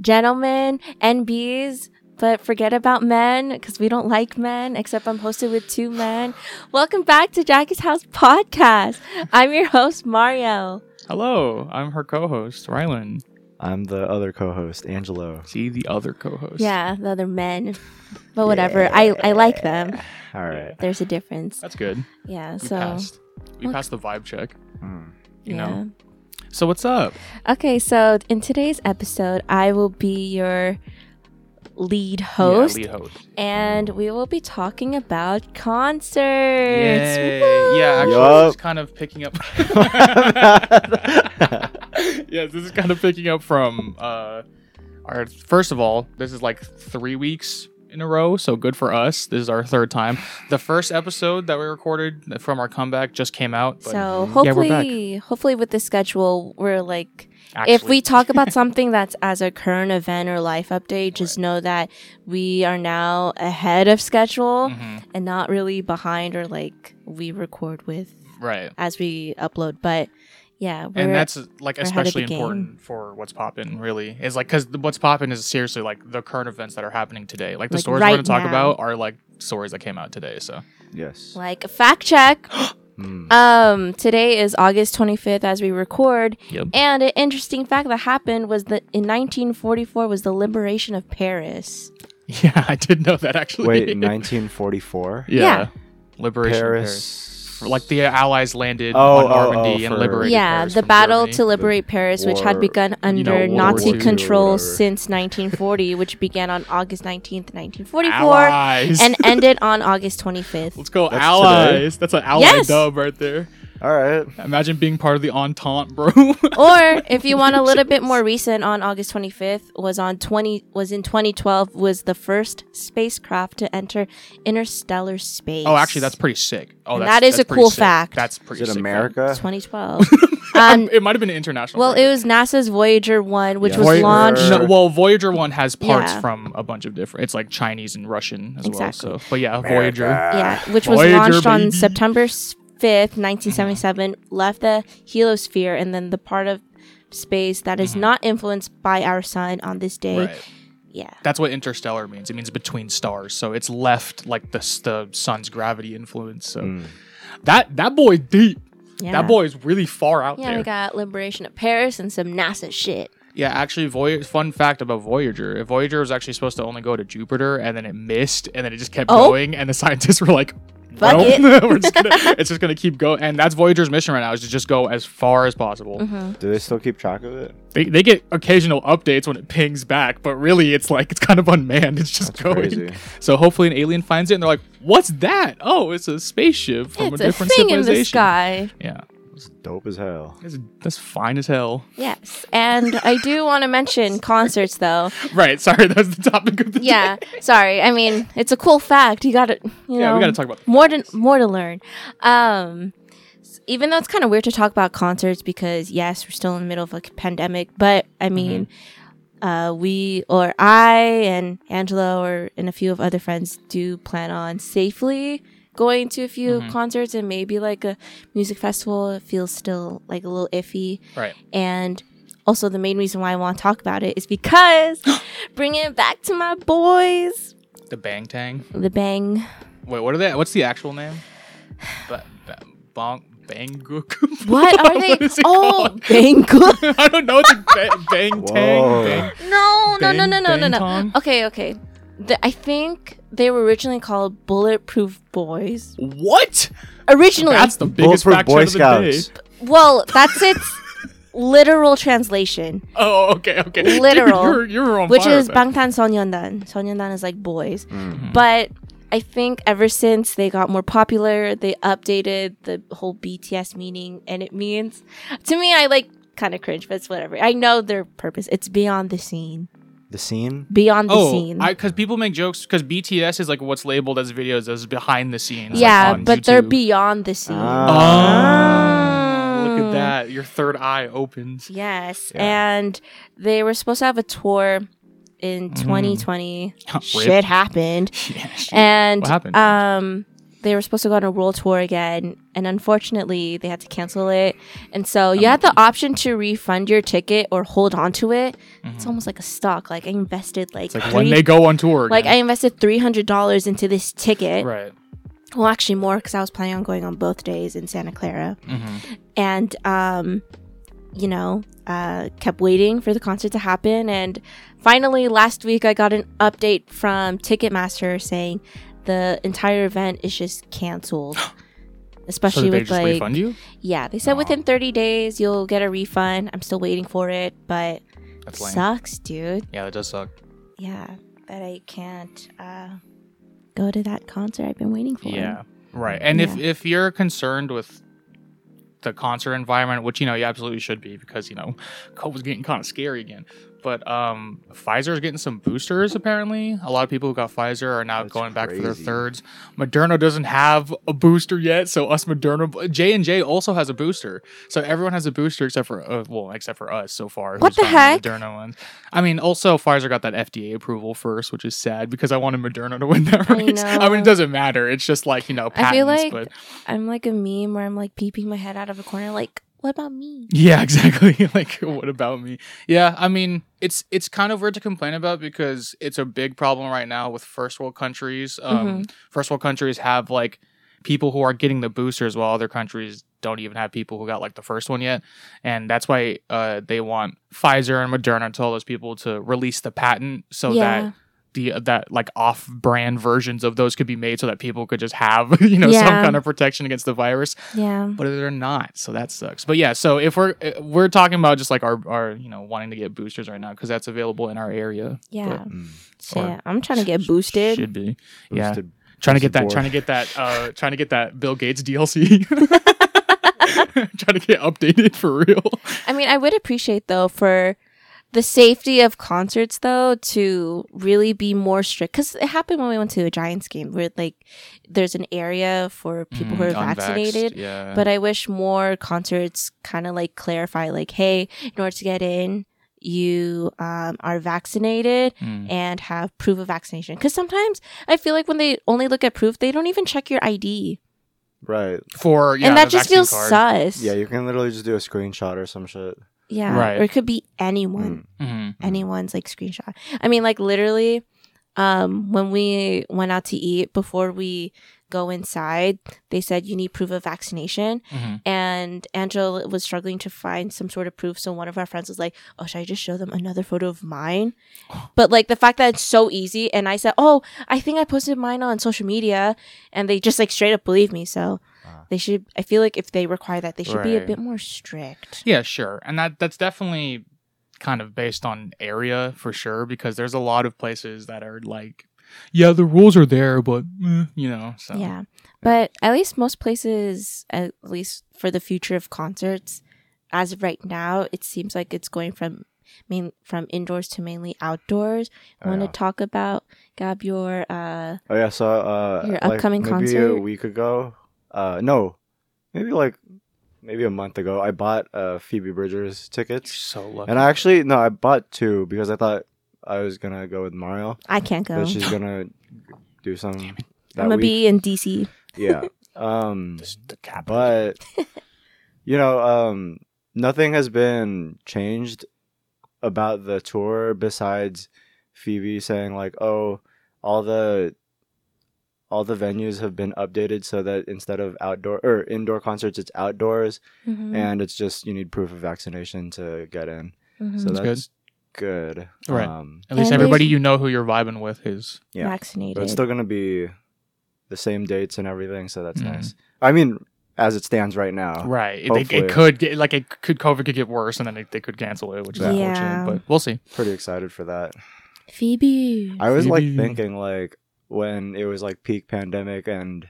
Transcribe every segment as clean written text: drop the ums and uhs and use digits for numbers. gentlemen and bees, but forget about men because we don't like men, except I'm hosted with two men. Welcome back to Jackie's House Podcast. I'm your host, Mario. Hello, I'm her co-host, Rylan. I'm the other co-host, Angelo. See, the other co-host. Yeah, the other men. But whatever, yeah. I like them. All right. There's a difference. That's good. Yeah, we passed. We passed the vibe check. Mm. You know? So what's up? Okay, so in today's episode, I will be your lead host. Yeah, lead host. And we will be talking about concerts. Yeah, actually, this is kind of picking up. Yes, this is kind of picking up from our, first of all, this is like 3 weeks in a row, so good for us. This is our third time. The first episode that we recorded from our comeback just came out, but so hopefully with the schedule, we're like, actually, if we talk about something that's as a current event or life update, just know that we are now ahead of schedule and not really behind, or like we record with as we upload. But yeah, and that's like especially important for What's Poppin', really. Is like, because What's Poppin' is seriously like the current events that are happening today. Like the stories we're going to talk about are like stories that came out today. So, yes. Like a fact check. Today is August 25th as we record. Yep. And an interesting fact that happened was that in 1944 was the liberation of Paris. Yeah, I did know that actually. Wait, 1944? Yeah. Liberation Paris. Of Paris. Like the Allies landed on Normandy and liberated Paris. Yeah, the battle to liberate Paris, which had begun under Nazi control since 1940, which began on August 19th, 1944, Allies. And ended on August 25th. Let's go, that's Allies. Today. That's an ally dub right there. All right. Imagine being part of the Entente, bro. Or if you want a little bit more recent, on August 25th was in 2012 was the first spacecraft to enter interstellar space. Oh, actually, that's pretty sick. Oh, that's a cool fact. That's pretty sick. Is it America? 2012. It might have been international. Well, it was NASA's Voyager 1, which was launched. No, well, Voyager 1 has parts from a bunch of different. It's like Chinese and Russian as well. So, but yeah, America. Voyager. Yeah, which was launched on September 5th, 1977, left the heliosphere, and then the part of space that is not influenced by our sun on this day. Right. Yeah, that's what interstellar means. It means between stars, so it's left like the sun's gravity influence. So that boy deep. Yeah. That boy is really far out there. Yeah, we got liberation of Paris and some NASA shit. Yeah, actually, fun fact about Voyager. Voyager was actually supposed to only go to Jupiter, and then it missed, and then it just kept going, and the scientists were like, it's just gonna keep going, and that's Voyager's mission right now, is to just go as far as possible. Do they still keep track of it? They get occasional updates when it pings back, but really it's like it's kind of unmanned. It's just that's going crazy. So hopefully an alien finds it and they're like, "What's that? Oh, it's a spaceship from a different civilization." In the sky. Yeah. It's dope as hell. That's fine as hell. Yes. And I do want to mention concerts, though. Right. Sorry. That was the topic of the day. Yeah. Sorry. I mean, it's a cool fact. You got to, we got to talk about more to learn. Even though it's kind of weird to talk about concerts because, yes, we're still in the middle of a pandemic. But, I mean, I and Angelo and a few of other friends do plan on safely going to a few concerts, and maybe like a music festival. It feels still like a little iffy. Right. And also the main reason why I want to talk about it is because bringing it back to my boys. The Bangtan. The Bang. Wait, what are they? What's the actual name? Banggook. What are they? Banggook. I don't know. It's a Bangtan. No. Okay. I think they were originally called Bulletproof Boys. What? Originally. That's the biggest fact of the day. Well, that's its literal translation. Oh, okay. Literal. You're on which fire, is Bangtan Sonyeondan. Sonyeondan is like boys. Mm-hmm. But I think ever since they got more popular, they updated the whole BTS meaning. And it means, to me, I like kind of cringe, but it's whatever. I know their purpose. It's beyond the scene. The scene? Beyond the scene. Because people make jokes, because BTS is like what's labeled as videos as behind the scenes. Yeah, like but YouTube. They're beyond the scene. Look at that. Your third eye opens. Yes. Yeah. And they were supposed to have a tour in 2020. Shit happened. Yeah, shit. What happened? they were supposed to go on a world tour again, and unfortunately they had to cancel it. And so you had the option to refund your ticket or hold on to it. Mm-hmm. It's almost like a stock. Like I invested like, when they go on tour again. Like I invested $300 into this ticket. Right. Well, actually more, because I was planning on going on both days in Santa Clara. Mm-hmm. And kept waiting for the concert to happen. And finally last week I got an update from Ticketmaster saying the entire event is just canceled. Especially so they with just like refund you? Yeah, they said within 30 days you'll get a refund. I'm still waiting for it, but it sucks, dude. Yeah, that does suck. Yeah, but I can't go to that concert I've been waiting for. Yeah, right. And if you're concerned with the concert environment, which, you know, you absolutely should be, because, you know, COVID's getting kind of scary again. But Pfizer's getting some boosters, apparently. A lot of people who got Pfizer are now going back for their thirds. Moderna doesn't have a booster yet, so us Moderna... J&J also has a booster. So everyone has a booster except for us so far. What the heck? Moderna ones. I mean, also, Pfizer got that FDA approval first, which is sad, because I wanted Moderna to win that race. I mean, it doesn't matter. It's just like, you know, patents. I feel like I'm like a meme where I'm like peeping my head out of a corner like... What about me? Yeah, exactly. Like, what about me? Yeah, I mean, it's kind of weird to complain about, because it's a big problem right now with first world countries. Mm-hmm. First world countries have, like, people who are getting the boosters, while other countries don't even have people who got, like, the first one yet. And that's why they want Pfizer and Moderna to all those people to release the patent that... that like off-brand versions of those could be made so that people could just have some kind of protection against the virus, but they're not, so that sucks. But yeah, so if we're talking about just like our wanting to get boosters right now, because that's available in our area. I'm trying to get boosted. Should be boosted, yeah, trying to get that Bill Gates DLC. Trying to get updated for real. I mean, I would appreciate though for the safety of concerts, though, to really be more strict. Because it happened when we went to a Giants game where, like, there's an area for people who are vaccinated. Yeah. But I wish more concerts kind of, like, clarify, like, hey, in order to get in, you are vaccinated and have proof of vaccination. Because sometimes I feel like when they only look at proof, they don't even check your ID. Right. And that just feels sus. Yeah, you can literally just do a screenshot or some shit. Yeah, right. Or it could be anyone, anyone's like screenshot. I mean, like literally, when we went out to eat before we go inside, they said you need proof of vaccination, and Angela was struggling to find some sort of proof. So one of our friends was like, "Oh, should I just show them another photo of mine?" But like the fact that it's so easy, and I said, "Oh, I think I posted mine on social media," and they just like straight up believed me. So. They should. I feel like if they require that, they should be a bit more strict. Yeah, sure, and that's definitely kind of based on area for sure, because there's a lot of places that are like, yeah, the rules are there, but So. Yeah, but at least most places, at least for the future of concerts, as of right now, it seems like it's going from indoors to mainly outdoors. Want to talk about Gab your? So your upcoming concert maybe a week ago. Maybe a month ago, I bought Phoebe Bridgers tickets. You're so lucky. And I bought two because I thought I was going to go with Mario. I can't go. But she's going to do something that I'm going to be in D.C. Yeah. But, nothing has been changed about the tour besides Phoebe saying like, oh, all the venues have been updated so that instead of outdoor or indoor concerts, it's outdoors, and it's just you need proof of vaccination to get in. Mm-hmm. So that's good. Right. At least everybody who you're vibing with is vaccinated. But it's still going to be the same dates and everything, so that's nice. I mean, as it stands right now, right? COVID could get worse, and then they could cancel it, which is unfortunate. But we'll see. Pretty excited for that. Phoebe, I was thinking when it was like peak pandemic and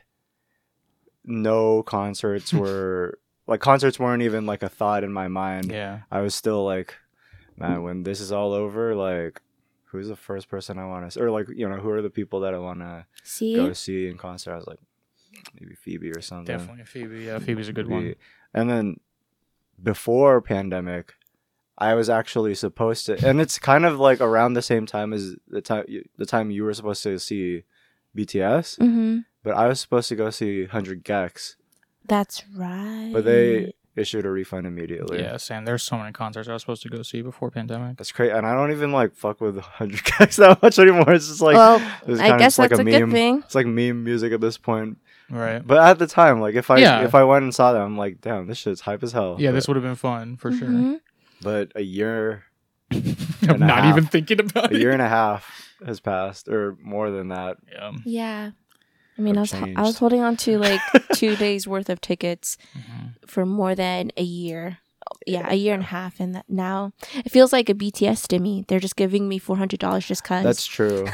no concerts were concerts weren't even like a thought in my mind. Yeah. I was still like, man, when this is all over, like who's the first person I want to, or like, who are the people that I want to go see in concert? I was like, maybe Phoebe or something. Definitely Phoebe. Yeah, Phoebe's a good one. And then before pandemic, I was actually supposed to, and it's kind of like around the same time as the time you were supposed to see BTS, mm-hmm. but I was supposed to go see 100 Gecs. That's right. But they issued a refund immediately. Yeah, Sam, there's so many concerts I was supposed to go see before pandemic. That's crazy. And I don't even like fuck with 100 Gecs that much anymore. It's just like, well, I guess that's like a good thing. It's like meme music at this point. Right. But at the time, like if I went and saw them, I'm like, damn, this shit's hype as hell. Yeah, but this would have been fun for mm-hmm. sure. But a year I'm not even thinking about it. A year and a half has passed, or more than that. Yeah. I mean, I was holding on to like 2 days worth of tickets mm-hmm. for more than a year. Yeah, a year and a half, and now it feels like a BTS to me. They're just giving me $400 just cause. That's true.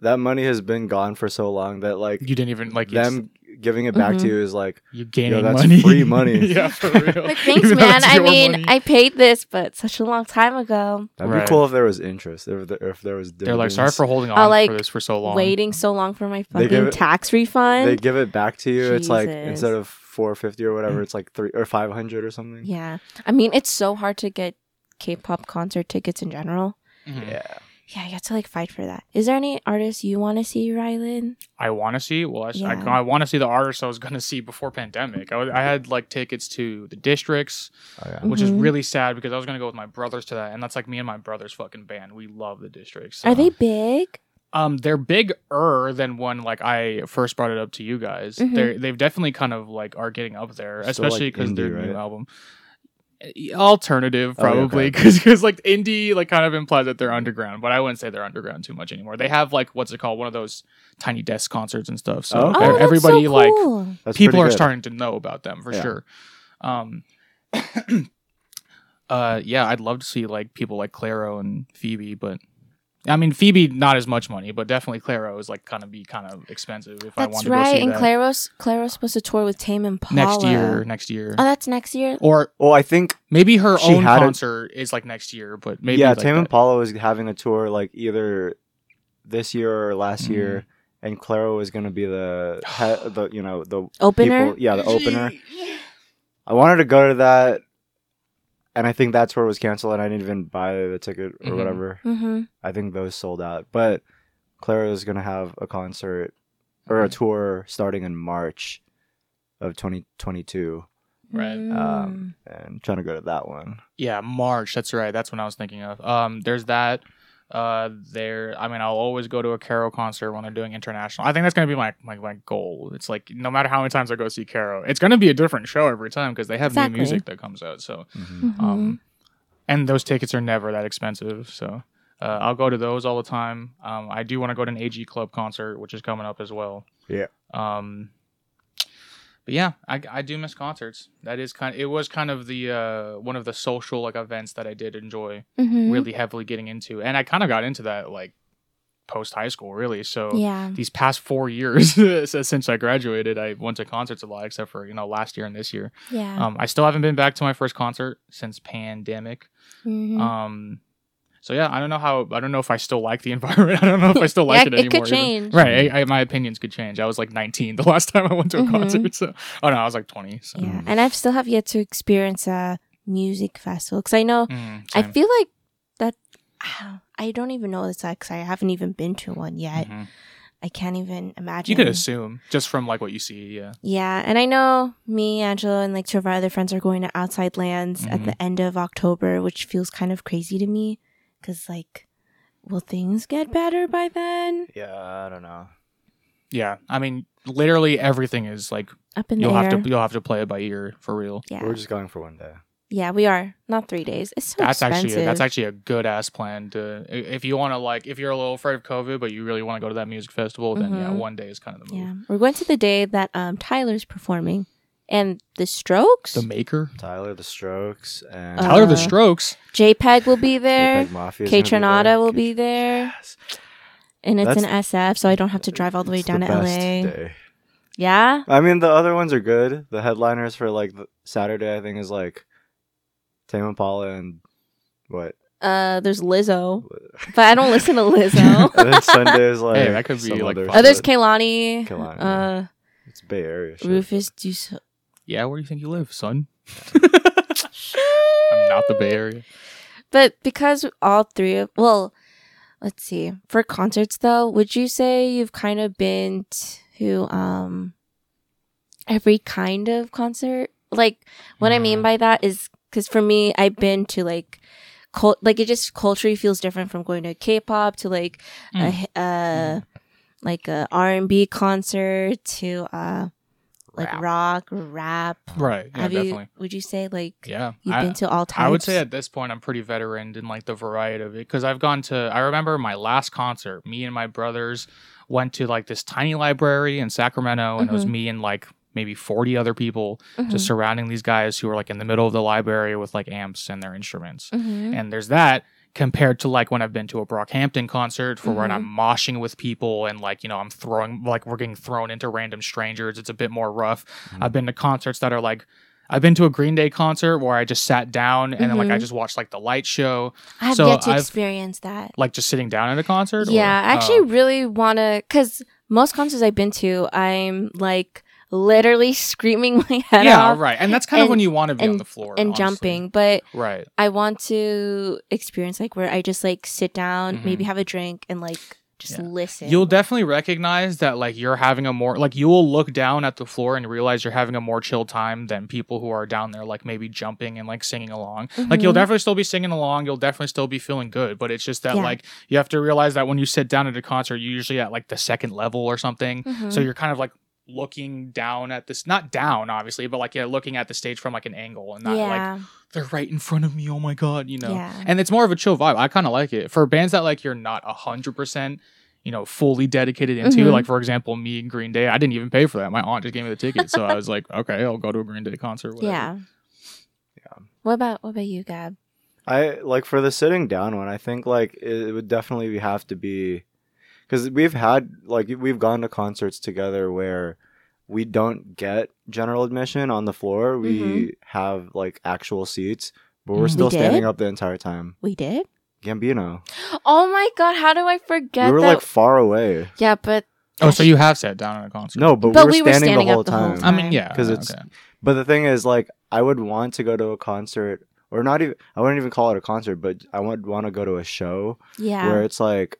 That money has been gone for so long that like you didn't even like them giving it back mm-hmm. to you is like you gaining that's money. Free money. Yeah, for real. Like, thanks, even man. I mean, money. I paid this, but such a long time ago. That'd be cool if there was interest. If there was, dividends. They're like, sorry for holding on for this for so long. Waiting so long for my fucking tax refund. They give it back to you. Jesus. It's like instead of $450 or whatever, it's like $300 or $500 or something. Yeah, I mean, it's so hard to get K-pop concert tickets in general. Mm-hmm. Yeah. Yeah, you have to like fight for that. Is there any artists you want to see, Rylan? I want to see? Well, I want to see the artists I was going to see before pandemic. I had like tickets to The Districts, which mm-hmm. is really sad because I was going to go with my brothers to that. And that's like me and my brother's fucking band. We love The Districts. So. Are they big? They're bigger than when like I first brought it up to you guys. Mm-hmm. They've definitely kind of like are getting up there, still especially because like their new album. Alternative probably because like indie like kind of implies that they're underground, but I wouldn't say they're underground too much anymore. They have like what's it called, one of those tiny desk concerts and stuff, so that's everybody so cool. like that's people are starting to know about them for sure. I'd love to see like people like Clairo and Phoebe, but I mean, Phoebe, not as much money, but definitely Clairo is like kind of expensive if I want to go see that. That's right, and Clairo's supposed to tour with Tame Impala. Next year. Oh, that's next year? Or, well, I think maybe her own concert is like next year, but maybe. Yeah, like Tame Impala is having a tour like either this year or last mm-hmm. year, and Clairo is going to be the opener. The opener. I wanted to go to that. And I think that tour was canceled, and I didn't even buy the ticket or mm-hmm. whatever. Mm-hmm. I think those sold out. But Clara is going to have a concert or a tour starting in March of 2022. Right. And I'm trying to go to that one. Yeah, March. That's right. That's what I was thinking of. There's that. I mean, I'll always go to a Karo concert when they're doing international. I think that's going to be my goal. It's like no matter how many times I go see Karo, it's going to be a different show every time because they have new music that comes out. So, mm-hmm. And those tickets are never that expensive. So I'll go to those all the time. I do want to go to an AG Club concert, which is coming up as well. Yeah. But yeah, I do miss concerts. That is it was kind of the one of the social like events that I did enjoy mm-hmm. really heavily getting into, and I kind of got into that like post high school really. So these past 4 years since I graduated, I went to concerts a lot, except for last year and this year. Yeah, I still haven't been back to my first concert since pandemic. Mm-hmm. So yeah, I don't know if I still like the environment. I don't know if I still like it anymore. It could change. Right. My opinions could change. I was like 19 the last time I went to a mm-hmm. concert. So, I was like 20. So. Yeah. And I still have yet to experience a music festival because I know I feel like that. I don't even know what it's like because I haven't even been to one yet. Mm-hmm. I can't even imagine. You could assume just from like what you see. Yeah. Yeah. And I know me, Angela, and like two of our other friends are going to Outside Lands mm-hmm. at the end of October, which feels kind of crazy to me. Because, like, will things get better by then? Yeah, I don't know. Yeah, I mean, literally everything is, like, up in the air. You'll have to play it by ear, for real. Yeah. We're just going for one day. Yeah, we are. Not 3 days. It's so expensive. That's actually a good-ass plan. If you want to, like, if you're a little afraid of COVID, but you really want to go to that music festival, then, mm-hmm. yeah, one day is kind of the move. Yeah, we're going to the day that Tyler's performing. And The Strokes? The Maker? Tyler the Strokes. And Tyler the Strokes? JPEG will be there. JPEG Mafia. Kaytranada will be there. Yes. And it's in SF, so I don't have to drive all the way down to LA. Day. Yeah? I mean, the other ones are good. The headliners for, like, Saturday, I think, is, like, Tame Impala and what? There's Lizzo. But I don't listen to Lizzo. And then Sunday is, like, hey, that could be, like, there's Kehlani. Yeah. It's Bay Area shit. Rufus, yeah, where do you think you live, son? I'm not the Bay Area. But because all three of... Well, Let's see. For concerts, though, would you say you've kind of been to every kind of concert? Like, what I mean by that is, because for me, I've been to, like, it just culturally feels different from going to K-pop to, like, a R&B concert to, like, rock, rap. Right. Yeah, definitely. Would you say, like, you've been to all types? I would say at this point, I'm pretty veteran in, like, the variety of it. Because I've gone to, I remember my last concert, me and my brothers went to, like, this tiny library in Sacramento. And it was me and, like, maybe 40 other people just surrounding these guys who are, like, in the middle of the library with, like, amps and their instruments. And there's that. Compared to, like, when I've been to a Brockhampton concert for when I'm moshing with people and, like, you know, I'm throwing, like, we're getting thrown into random strangers. It's a bit more rough. I've been to concerts that are, like, I've been to a Green Day concert where I just sat down and then, like, I just watched, like, the light show. I've yet to experience that. Like, just sitting down at a concert? Yeah, I actually really want to, because most concerts I've been to, I'm, like, literally screaming my head off. Yeah, right. And that's kind of when you want to be on the floor. And honestly. Jumping. But right. I want to experience, like, where I just, like, sit down, maybe have a drink, and, like, just listen. You'll definitely recognize that, like, you're having a more, like, you will look down at the floor and realize you're having a more chill time than people who are down there, like, maybe jumping and, like, singing along. Like, you'll definitely still be singing along. You'll definitely still be feeling good. But it's just that, like, you have to realize that when you sit down at a concert, you're usually at, like, the second level or something. So you're kind of, like, looking down at this, not down obviously, but like looking at the stage from like an angle and not like they're right in front of me, oh my god, you know. And it's more of a chill vibe. I kind of like it for bands that like you're not 100%, you know, fully dedicated into. Like for example, me and Green Day, I didn't even pay for that. My aunt just gave me the ticket, so I was like, okay, I'll go to a Green Day concert, whatever. What about you, Gab? I like for the sitting down one, I think like it would definitely have to be, because we've gone to concerts together where we don't get general admission on the floor. We have, like, actual seats, but we're still standing up the entire time. We did? Gambino. Oh, my God. How do I forget that? We were, like, far away. Yeah, but... Oh, so you have sat down at a concert. No, but we were standing the whole time. I mean, yeah. Because it's... Okay. But the thing is, like, I would want to go to a concert, or not even... I wouldn't even call it a concert, but I would want to go to a show where it's, like...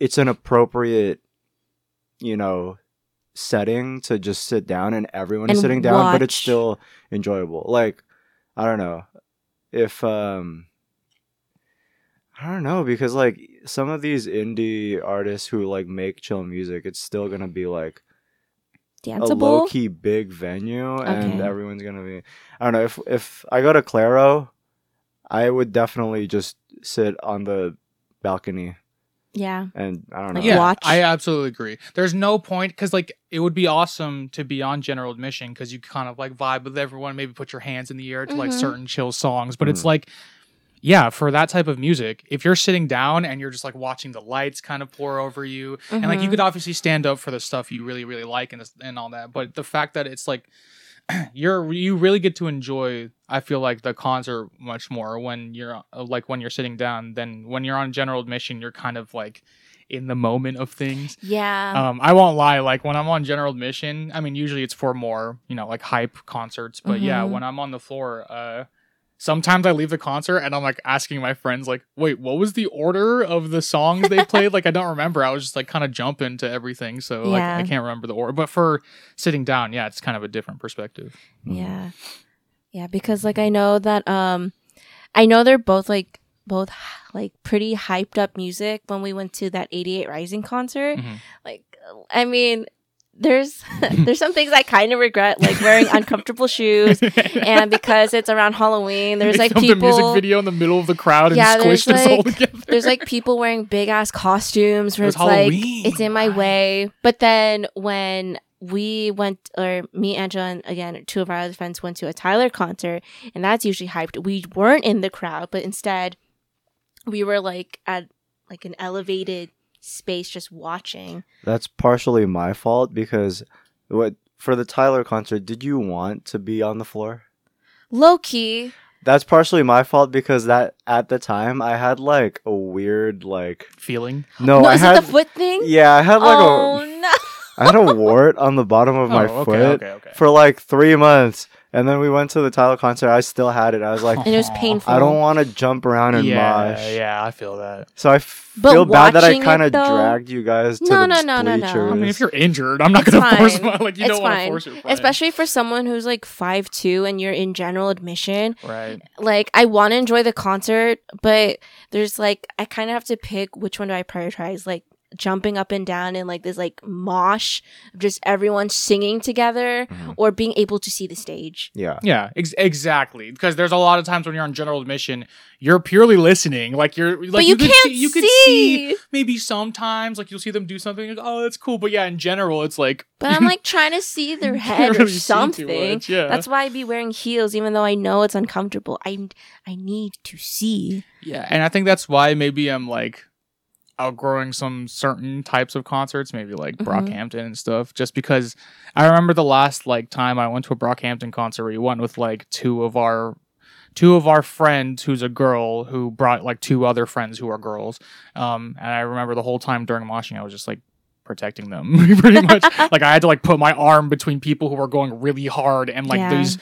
It's an appropriate, you know, setting to just sit down and everyone is sitting down, but it's still enjoyable. Like, I don't know if, I don't know, because like some of these indie artists who like make chill music, it's still going to be like danceable? A low key big venue and everyone's going to be, I don't know if I go to Clairo, I would definitely just sit on the balcony. Yeah. And I don't know. Yeah, watch. I absolutely agree. There's no point because, like, it would be awesome to be on general admission because you kind of, like, vibe with everyone, maybe put your hands in the air to, like, certain chill songs. But it's like, yeah, for that type of music, if you're sitting down and you're just, like, watching the lights kind of pour over you, and, like, you could obviously stand up for the stuff you really, really like and all that. But the fact that it's, like, you really get to enjoy, I feel like, the concert much more when you're sitting down than when you're on general admission. You're kind of like in the moment of things. I won't lie, like when I'm on general admission, I mean usually it's for more, you know, like hype concerts, but yeah, when I'm on the floor, sometimes I leave the concert and I'm like asking my friends like, wait, what was the order of the songs they played? Like, I don't remember. I was just like kind of jumping to everything. So like, I can't remember the order, but for sitting down, yeah, it's kind of a different perspective. Yeah. Yeah. Because like, I know that, I know they're both like pretty hyped up music when we went to that 88 Rising concert. Like, I mean, there's some things I kind of regret, like wearing uncomfortable shoes, and because it's around Halloween, there's like people. The music video in the middle of the crowd and squished us all together. There's like people wearing big ass costumes where it's Halloween. Like it's in my way. But then when we went, or me, Angela, and again two of our other friends went to a Tyler concert, and that's usually hyped. We weren't in the crowd, but instead we were like at like an elevated space just watching. That's partially my fault because for the Tyler concert, did you want to be on the floor? Low key. That's partially my fault because that at the time I had like a weird like feeling. No, I had the foot thing? Yeah, I had like I had a wart on the bottom of my foot for like 3 months. And then we went to the Tyler concert. I still had it. I was like, and it was painful. I don't want to jump around and mosh. Yeah, I feel that. So I feel bad that I kind of dragged you guys to the bleachers. No. I mean, if you're injured, I'm not going to force my, like, you don't want to force your friend. Especially for someone who's like 5'2" and you're in general admission. Right. Like, I want to enjoy the concert, but there's like, I kind of have to pick which one do I prioritize. Like, jumping up and down and like this like mosh of just everyone singing together, mm-hmm. or being able to see the stage. Exactly, because there's a lot of times when you're on general admission, you're purely listening, like you're like, but you could see maybe sometimes like you'll see them do something, like, oh, that's cool, but yeah, in general it's like, but I'm like trying to see their head or something. That's why I'd be wearing heels, even though I know it's uncomfortable. I need to see. Yeah, and I think that's why maybe I'm like outgrowing some certain types of concerts, maybe like Brockhampton and stuff, just because I remember the last like time I went to a Brockhampton concert, we went with like two of our friends who's a girl who brought like two other friends who are girls, and I remember the whole time during moshing I was just like protecting them pretty much. Like I had to like put my arm between people who were going really hard and like these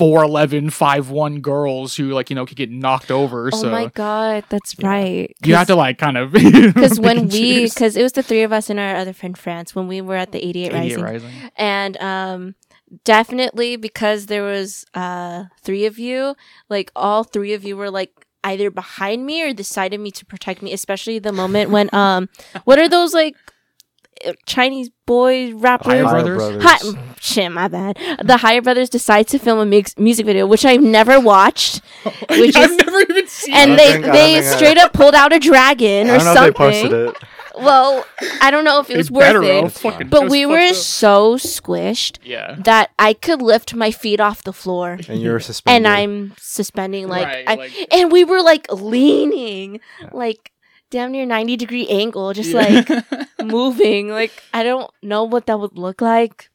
4'11", 5'1" girls who, like, you know, could get knocked over. Oh, my God. That's right. You have to, like, kind of... Because because it was the three of us and our other friend, France, when we were at the 88 Rising. And definitely because there was three of you, like, all three of you were, like, either behind me or the side of me to protect me, especially the moment when... what are those, like... Chinese boy rappers, the Higher Brothers decide to film a music video, which I've never watched, which I've never even seen. And they straight up pulled out a dragon or something. If they posted it. Well, I don't know if it was worth it, but we were so squished that I could lift my feet off the floor. And you were suspending. And I'm suspending, like, and we were like leaning, like. Damn near 90-degree angle, just like moving. Like, I don't know what that would look like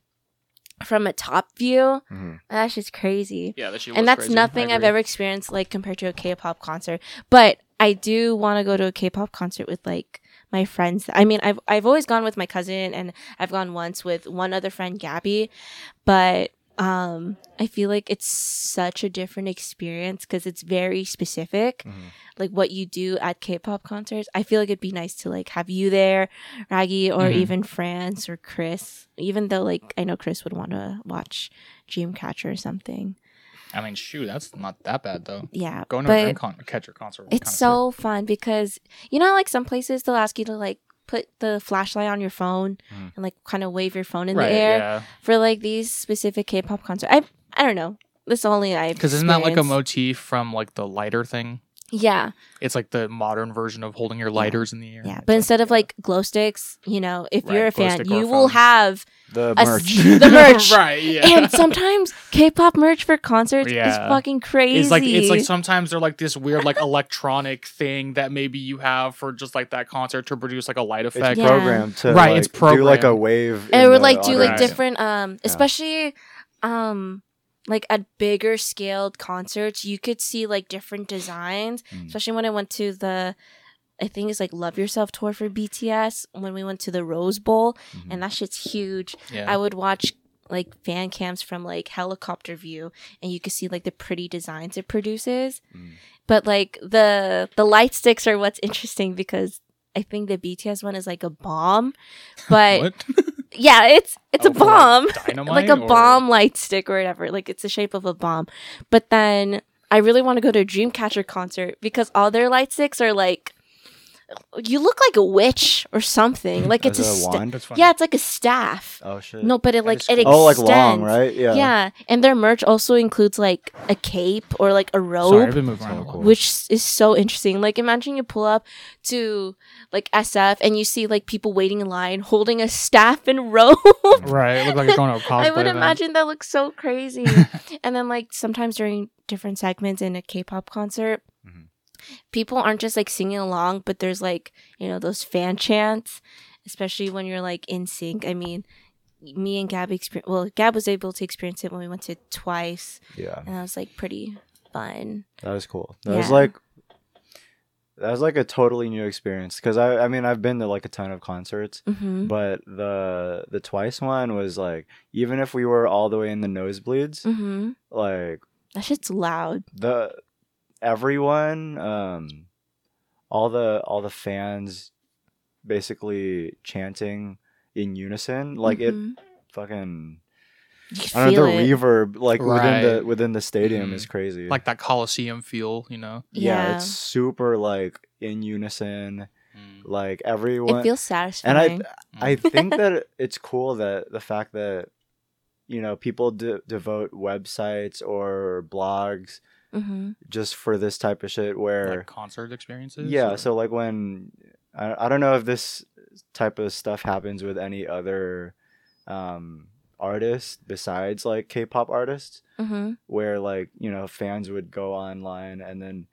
from a top view. Mm-hmm. That's just crazy. Yeah, that's nothing I've ever experienced, like, compared to a K-pop concert. But I do want to go to a K-pop concert with like my friends. I mean, I've always gone with my cousin, and I've gone once with one other friend, Gabby. But I feel like it's such a different experience because it's very specific, like what you do at K-pop concerts. I feel like it'd be nice to like have you there, Raggy, or even France or Chris, even though like I know Chris would want to watch Dreamcatcher or something. I mean, shoot, that's not that bad though. Yeah, going to a Dreamcatcher concert, it's so fun because, you know, like some places they'll ask you to like put the flashlight on your phone and like kind of wave your phone in the air for like these specific K-pop concerts. I don't know. This only I because isn't that like a motif from like the lighter thing? Yeah, it's like the modern version of holding your lighters in the air. Yeah, but instead of like glow sticks, you know, if you're a fan, you will have the merch. The merch, right? Yeah. And sometimes K-pop merch for concerts is fucking crazy. It's like sometimes they're like this weird like electronic thing that maybe you have for just like that concert to produce like a light effect. It's programmed to right. Like, it's programmed do like a wave. And it would like do like different, especially, like at bigger scaled concerts, you could see like different designs, especially when I went to the, I think it's like Love Yourself tour for BTS, when we went to the Rose Bowl, and that shit's huge. Yeah. I would watch like fan cams from like helicopter view, and you could see like the pretty designs it produces. But like the light sticks are what's interesting because I think the BTS one is like a bomb, but yeah, it's a bomb, like a bomb light stick or whatever. Like it's the shape of a bomb. But then I really want to go to a Dreamcatcher concert because all their light sticks are like, you look like a witch or something. Like it's a wand. Yeah, it's like a staff. Oh shit! No, but it extends. Oh, like long, right? Yeah. Yeah, and their merch also includes like a cape or like a robe. Sorry, I've been moving around, which is so interesting. Like imagine you pull up to like SF and you see like people waiting in line holding a staff and robe. Right, it looks like you're going to a cosplay. I would imagine that looks so crazy. And then like sometimes during different segments in a K-pop concert. People aren't just like singing along, but there's like, you know, those fan chants, especially when you're like in sync. I mean, me and Gab Gab was able to experience it when we went to Twice. Yeah. And that was like pretty fun. That was cool. That was like That was like a totally new experience because I mean, I've been to like a ton of concerts, mm-hmm. but the Twice one was like, even if we were all the way in the nosebleeds, mm-hmm. like that shit's loud. Everyone, all the fans, basically chanting in unison, like mm-hmm. it fucking. I don't know, the reverb like right. within the stadium mm-hmm. is crazy. Like that Coliseum feel, you know? Yeah, it's super like in unison. Mm. Like everyone. It feels satisfying. And I think that it's cool that the fact that, you know, people devote websites or blogs mm-hmm. just for this type of shit where. Like concert experiences? Yeah. Or? So like when. I don't know if this type of stuff happens with any other. Artists besides like K-pop artists mm-hmm. where like, you know, fans would go online and then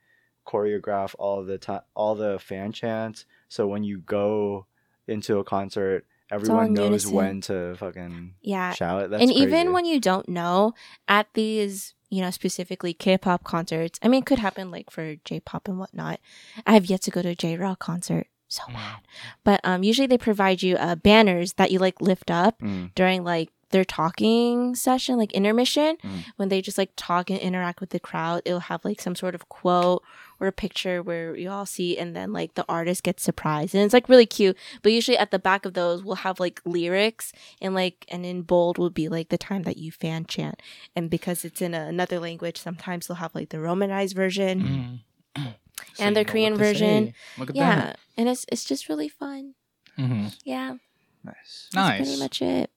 choreograph all the fan chants, so when you go into a concert everyone knows when to fucking shout. That's and crazy. Even when you don't know at these, you know, specifically K-pop concerts, I mean it could happen like for J-pop and whatnot. I have yet to go to a J-Rock concert. So bad. But usually they provide you banners that you like lift up during like their talking session, like intermission, when they just like talk and interact with the crowd. It'll have like some sort of quote or a picture where you all see, and then like the artist gets surprised, and it's like really cute. But usually at the back of those we'll have like lyrics, and like, and in bold will be like the time that you fan chant, and because it's in another language sometimes they'll have like the Romanized version so and their Korean version. Look at that. And it's just really fun. Mm-hmm. Yeah. Nice. That's pretty much it.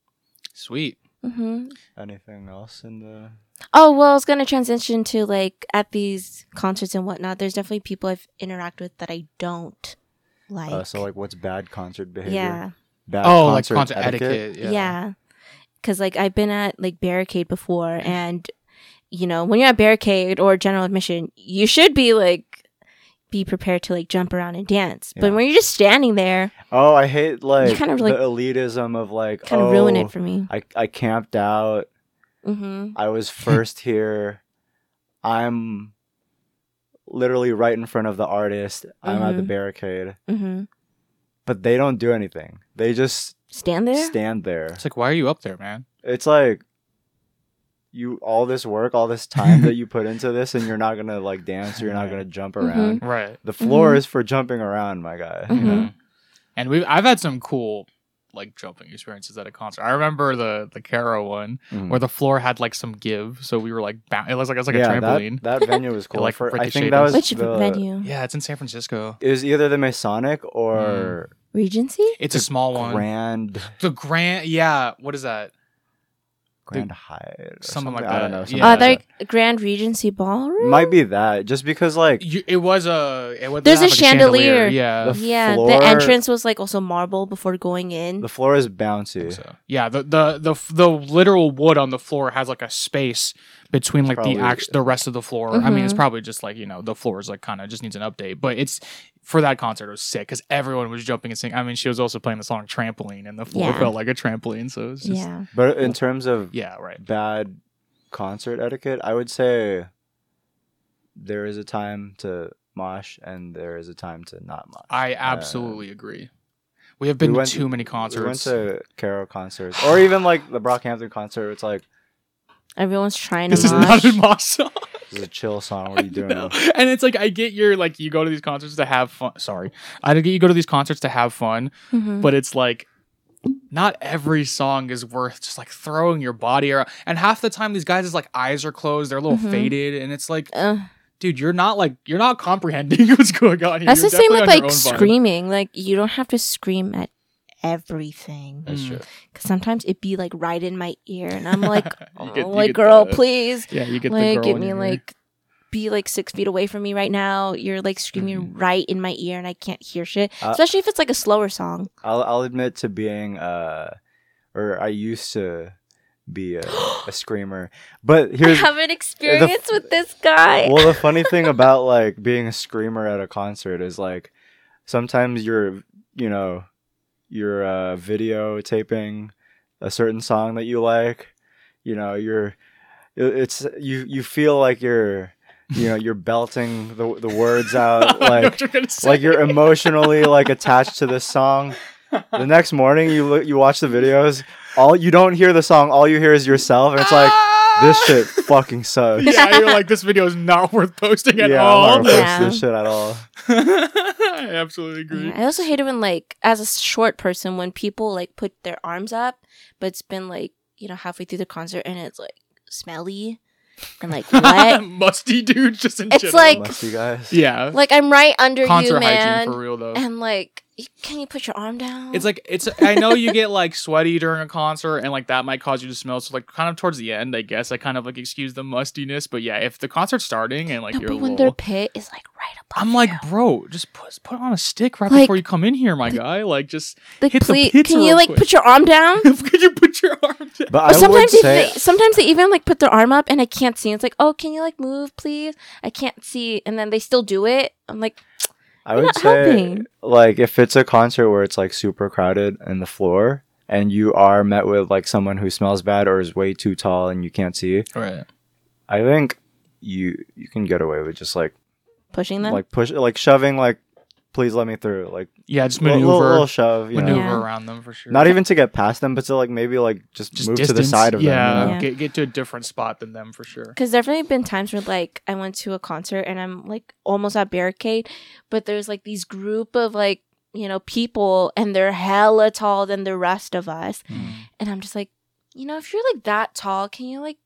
Sweet. Mm-hmm. Anything else in the... Oh, well, I was going to transition to, like, at these concerts and whatnot, there's definitely people I've interacted with that I don't like. So, like, what's bad concert behavior? Yeah. Bad concert like concert etiquette? Yeah. Because, like, I've been at, like, Barricade before, and, you know, when you're at Barricade or general admission, you should be, like... be prepared to like jump around and dance, but when you're just standing there, I hate like kind of the like, elitism of like kind of ruin it for me. I camped out. Mm-hmm. I was first here. I'm literally right in front of the artist. Mm-hmm. I'm at the Barricade, mm-hmm. but they don't do anything. They just stand there. It's like, why are you up there, man? It's like. You all this work, all this time that you put into this, and you're not gonna like dance, or you're not gonna jump around. Mm-hmm. Right. The floor is for jumping around, my guy. Mm-hmm. You know? And I've had some cool like jumping experiences at a concert. I remember the Karo one where the floor had like some give, so we were like it was like a trampoline. That venue was cool. Like, I think that was which venue? Yeah, it's in San Francisco. It was either the Masonic or Regency. It's a small one. The Grand. Yeah. What is that? Grand Hyatt or something like that. I don't know. Yeah. Like Grand Regency Ballroom? Might be that. Just because like... There's a chandelier. Yeah. Floor, the entrance was like also marble before going in. The floor is bouncy. So. Yeah. The literal wood on the floor has like a space between like the rest of the floor. Mm-hmm. I mean, it's probably just like, you know, the floor is like kind of just needs an update. But it's... For that concert, it was sick because everyone was jumping and singing. I mean, she was also playing the song Trampoline, and the floor felt like a trampoline. So it was just. Yeah. But in terms of bad concert etiquette, I would say there is a time to mosh and there is a time to not mosh. I absolutely agree. We have been to too many concerts. We went to Karo concerts or even like the Brockhampton concert. It's like. Everyone's trying to mosh. This is not a mosh song. This is a chill song. What are you doing? And it's like, I get your, like, you go to these concerts to have fun. Sorry. I get you go to these concerts to have fun, mm-hmm. but it's like, not every song is worth just like throwing your body around. And half the time these guys' like eyes are closed. They're a little faded. And it's like, dude, you're not comprehending what's going on here. That's the same with like screaming. Like, you don't have to scream at everything. That's true. Because sometimes it'd be like right in my ear, and I'm like, girl, please. Yeah, you get like, the girl. Give me like, be like 6 feet away from me right now. You're like screaming right in my ear, and I can't hear shit. Especially if it's like a slower song. I'll admit to being, or I used to be a screamer, but here's I have an experience with this guy. Well, the funny thing about like being a screamer at a concert is like sometimes you're videotaping a certain song that you like, you know, you feel like you're you know, you're belting the words out, like you're emotionally like attached to this song. The next morning, you watch the videos. All you don't hear the song. All you hear is yourself, and it's like, this shit fucking sucks. Yeah, you're like, this video is not worth posting at all. I'm not gonna post this shit at all. I absolutely agree. I also hate it when, like, as a short person, when people like put their arms up, but it's been like, you know, halfway through the concert and it's like smelly. And like, what? Musty dudes just in general. It's like, musty guys. Yeah. Like, I'm right under concert you, man. Hygiene for real, though. And like, can you put your arm down? It's like, it's. I know you get like sweaty during a concert and like that might cause you to smell. So like kind of towards the end, I guess, I kind of like excuse the mustiness. But yeah, if the concert's starting and like no, you're but when their pit is like right above I'm like, you. Bro, just put on a stick right like, before you come in here, my guy. Like just hit the pits. Can you like quick. Put your arm down? Can you put your arm down? But sometimes they even like put their arm up and I can't see. It's like, oh, can you like move, please? I can't see. And then they still do it. I'm like... I would say, helping. Like, if it's a concert where it's, like, super crowded and the floor, and you are met with, like, someone who smells bad or is way too tall and you can't see, right? I think you can get away with just, like... Pushing them? Like, shoving, like, please let me through. Like, yeah, just maneuver. Little shove. Maneuver around them, for sure. Not even to get past them, but to, like, maybe, like, just move distance to the side of them. You know? Get to a different spot than them, for sure. Because there's definitely been times where, like, I went to a concert and I'm, like, almost at barricade, but there's, like, these group of, like, you know, people and they're hella tall than the rest of us. Mm. And I'm just like, you know, if you're, like, that tall, can you, like,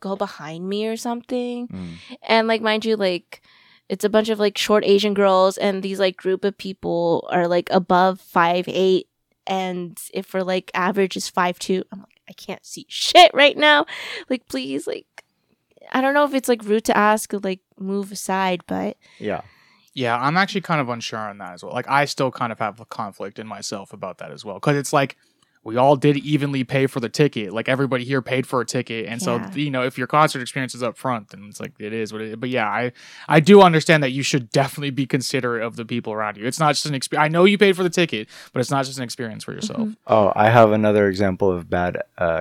go behind me or something? Mm. And, like, mind you, like... It's a bunch of, like, short Asian girls, and these, like, group of people are, like, above 5'8", and if we're, like, average is 5'2", I'm like, I can't see shit right now. Like, please, like, I don't know if it's, like, rude to ask or, like, move aside, but... Yeah. Yeah, I'm actually kind of unsure on that as well. Like, I still kind of have a conflict in myself about that as well, because it's, like... We all did evenly pay for the ticket. Like, everybody here paid for a ticket. And so, you know, if your concert experience is up front, then it's like, it is what it is. But yeah, I do understand that you should definitely be considerate of the people around you. It's not just an experience. I know you paid for the ticket, but it's not just an experience for yourself. Mm-hmm. Oh, I have another example of bad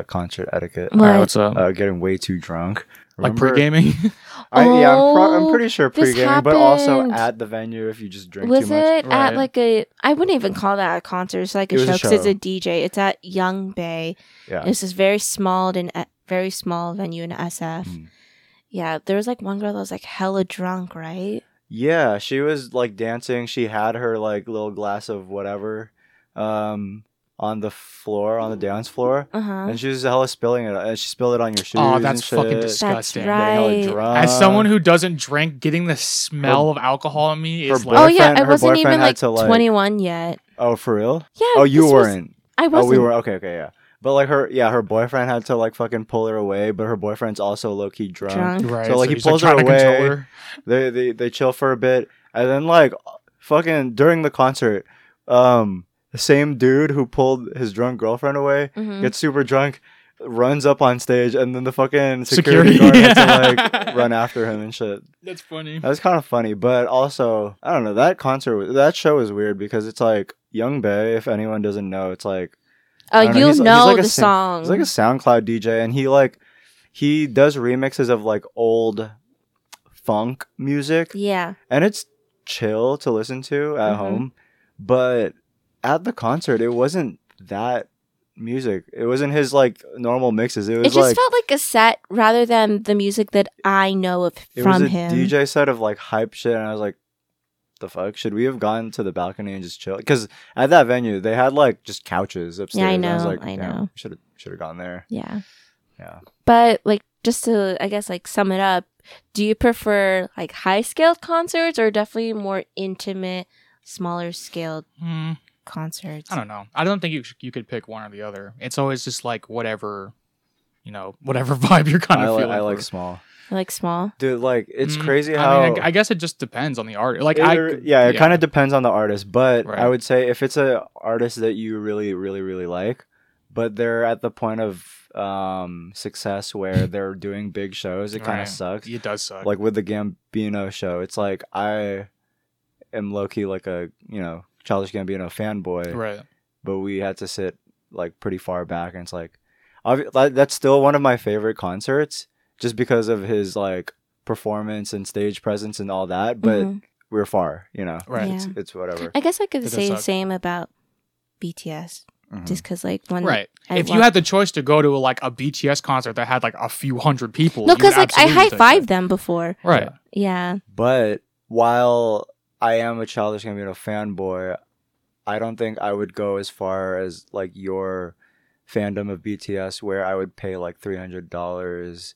concert etiquette. All right, what's up? Getting way too drunk. Remember? Like pre-gaming? I'm pretty sure pre-gaming, but also at the venue if you just drink too much. Was it at like a... I wouldn't even call that a concert. It's like a show because it's a DJ. It's at Young Bay. Yeah. It's this very small venue in SF. Mm. Yeah, there was like one girl that was like hella drunk, right? Yeah, she was like dancing. She had her like little glass of whatever on the floor, on the dance floor, and she was hella spilling it. She spilled it on your shoes. Oh, that's and shit. Fucking disgusting. That's right. As someone who doesn't drink, getting the smell of alcohol on me is like... Oh, yeah, I wasn't even like 21 yet. Oh, for real? Yeah. Oh, you weren't. I wasn't. Oh, we were. Okay, yeah. But like her boyfriend had to like fucking pull her away, but her boyfriend's also low-key drunk. Right. So like he pulls her away. They chill for a bit. And then like fucking during the concert, the same dude who pulled his drunk girlfriend away gets super drunk, runs up on stage, and then the fucking security guard had to like run after him and shit. That's funny. That was kind of funny, but also I don't know. That show is weird because it's like Young Bay. If anyone doesn't know, it's like he's like the song. He's like a SoundCloud DJ, and he does remixes of like old funk music. Yeah, and it's chill to listen to at home, but. At the concert, it wasn't that music. It wasn't his like normal mixes. It was. It just felt like a set rather than the music that I know of from him. It was a DJ set of like hype shit, and I was like, "The fuck? Should we have gone to the balcony and just chill?" Because at that venue, they had like just couches upstairs. Yeah, I know. And I was like, "Damn, should have gone there." Yeah. Yeah. But like, just to I guess like sum it up, do you prefer like high scaled concerts or definitely more intimate, smaller scaled? Concerts. I don't know. I don't think you could pick one or the other. It's always just like whatever, you know, whatever vibe you're kind of feeling. I like small. I like small, dude. Like it's crazy how. I mean, I guess it just depends on the artist. Like it kind of depends on the artist. But I would say if it's an artist that you really, really, really like, but they're at the point of success where they're doing big shows, it kind of sucks. It does suck. Like with the Gambino show, it's like I am low key like a Childish Gambino fanboy, right? But we had to sit like pretty far back, and it's like that's still one of my favorite concerts, just because of his like performance and stage presence and all that, but we're far, you know. Right. Yeah. It's whatever. I guess I could say the same about BTS. Just because, like, when if you had the choice to go to like a BTS concert that had like a few hundred people, no, because like I high-fived them before, right? Yeah. But while I am a Childish Gambino fanboy, I don't think I would go as far as like your fandom of BTS, where I would pay like $300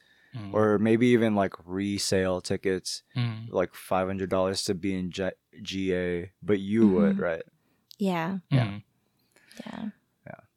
or maybe even like resale tickets, like $500 to be in GA. But you would, right? Yeah. Yeah.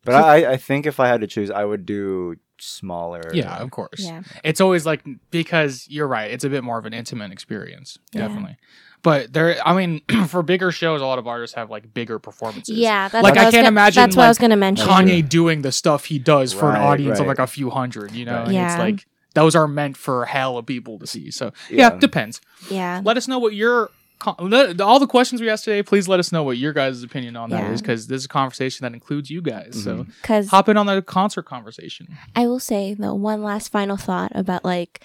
But I think if I had to choose, I would do smaller. Yeah, of course. Yeah. It's always like, because you're right, it's a bit more of an intimate experience, definitely. But there, I mean, for bigger shows, a lot of artists have like bigger performances. Yeah, that's like I can't imagine. That's what I was going to mention. Kanye doing the stuff he does for an audience of like a few hundred, you know. Right. And it's like those are meant for hell of people to see. So it depends. Yeah. Let us know what your. All the questions we asked today, please let us know what your guys' opinion on that is, because this is a conversation that includes you guys. So hop in on the concert conversation. I will say though, one last final thought about like,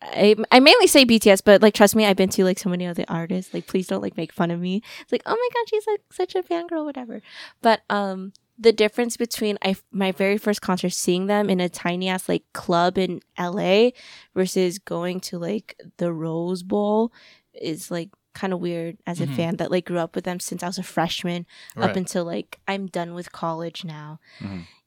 I mainly say BTS, but like, trust me, I've been to like so many other artists. Like, please don't like make fun of me. It's like, oh my god, she's like such a fangirl, whatever. But the difference between my very first concert, seeing them in a tiny ass like club in LA versus going to like the Rose Bowl is like kind of weird as a fan that like grew up with them since I was a freshman up until like I'm done with college now.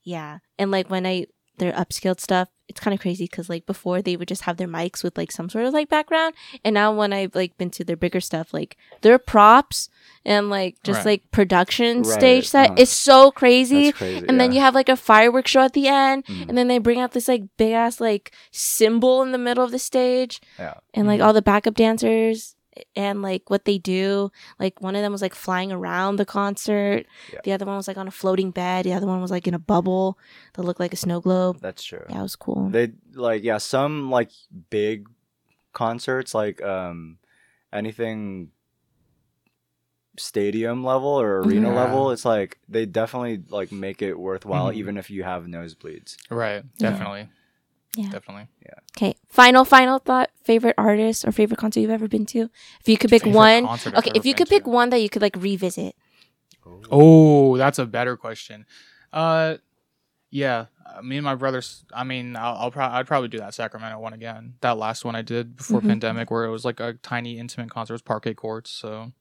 Yeah. And like when their upscaled stuff, it's kind of crazy because like before they would just have their mics with like some sort of like background, and now when I've like been to their bigger stuff, like their props and like just like production stage set is so crazy. And then you have like a fireworks show at the end, and then they bring out this like big ass like cymbal in the middle of the stage, and like all the backup dancers. And like what they do, like one of them was like flying around the concert, the other one was like on a floating bed, the other one was like in a bubble that looked like a snow globe. That's true. That was cool. They like some like big concerts, like anything stadium level or arena level, it's like they definitely like make it worthwhile even if you have nosebleeds. Right. Definitely. Yeah. Definitely. Yeah. Okay. Final thought. Favorite artist or favorite concert you've ever been to? If you could pick one. Okay. If you could pick one that you could like revisit. Oh, that's a better question. Yeah. Me and my brothers. I mean, I'd probably do that Sacramento one again. That last one I did before pandemic, where it was like a tiny intimate concert. It was Parquet Courts. So,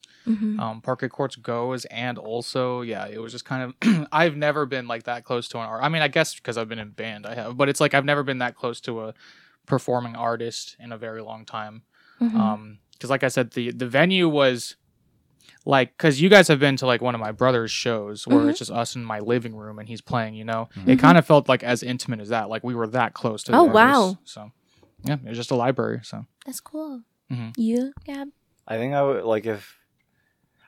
Parquet Courts goes, and also it was just kind of. I've never been like that close to an art. I mean, I guess because I've been in band, I have, but it's like I've never been that close to a performing artist in a very long time. Because like I said, the venue was. Like, because you guys have been to, like, one of my brother's shows where it's just us in my living room and he's playing, you know? It kind of felt, like, as intimate as that. Like, we were that close to the artists. Wow. So, yeah, it was just a library, so. That's cool. You, Gab? I think I would, like, if...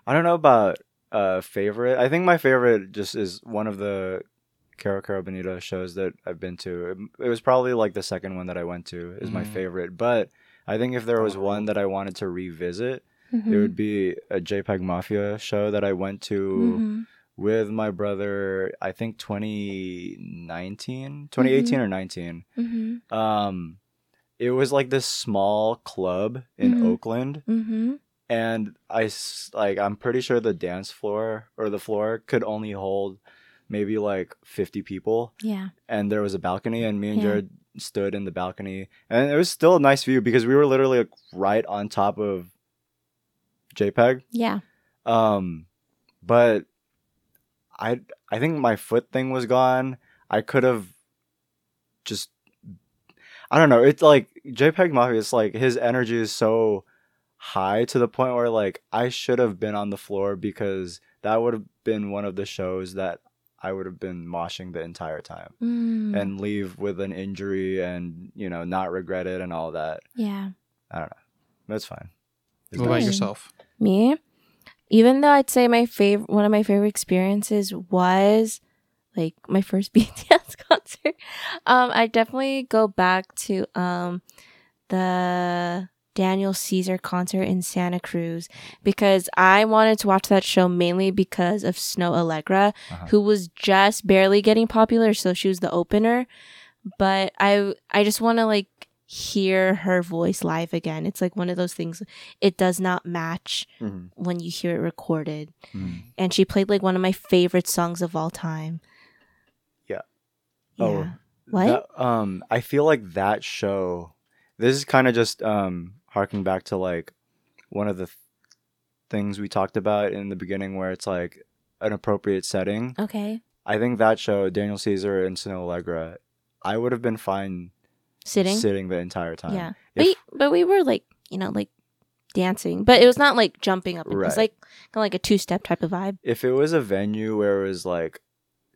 I don't know about favorite. I think my favorite just is one of the Kare Bonito shows that I've been to. It was probably, like, the second one that I went to is my favorite. But I think if there was one that I wanted to revisit... It would be a JPEG Mafia show that I went to with my brother, I think 2018 or 19. It was like this small club in Oakland. And I'm pretty sure the dance floor or the floor could only hold maybe like 50 people. Yeah. And there was a balcony, and me and Jared stood in the balcony. And it was still a nice view because we were literally like right on top of JPEG. Yeah. But I think my foot thing was gone. I could have just, I don't know. It's like JPEG Mafia, it's like his energy is so high to the point where like I should have been on the floor, because that would have been one of the shows that I would have been moshing the entire time and leave with an injury and, you know, not regret it and all that. Yeah. I don't know. That's fine. What about yourself? Me? Even though I'd say one of my favorite experiences was like my first BTS concert. I definitely go back to the Daniel Caesar concert in Santa Cruz, because I wanted to watch that show mainly because of Snoh Aalegra, who was just barely getting popular, so she was the opener. But I just want to like hear her voice live again. It's like one of those things, it does not match when you hear it recorded. And she played like one of my favorite songs of all time. Oh, what? That, I feel like that show, this is kind of just harking back to like one of the things we talked about in the beginning where it's like an appropriate setting. Okay. I think that show, Daniel Caesar and Snoh Aalegra, I would have been fine sitting the entire time. Yeah. But we were like, you know, like dancing, but it was not like jumping up. It was like kind of like a two-step type of vibe. If it was a venue where it was like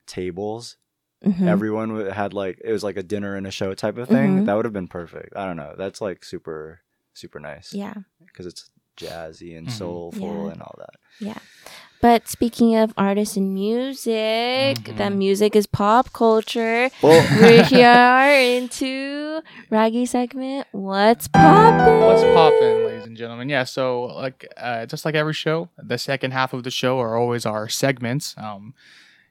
tables, everyone had like, it was like a dinner and a show type of thing, that would have been perfect. I don't know, that's like super super nice, because it's jazzy and soulful and all that. But speaking of artists and music, that music is pop culture. We're here into Raggy segment. What's poppin'? What's poppin', ladies and gentlemen? Yeah, so like just like every show, the second half of the show are always our segments.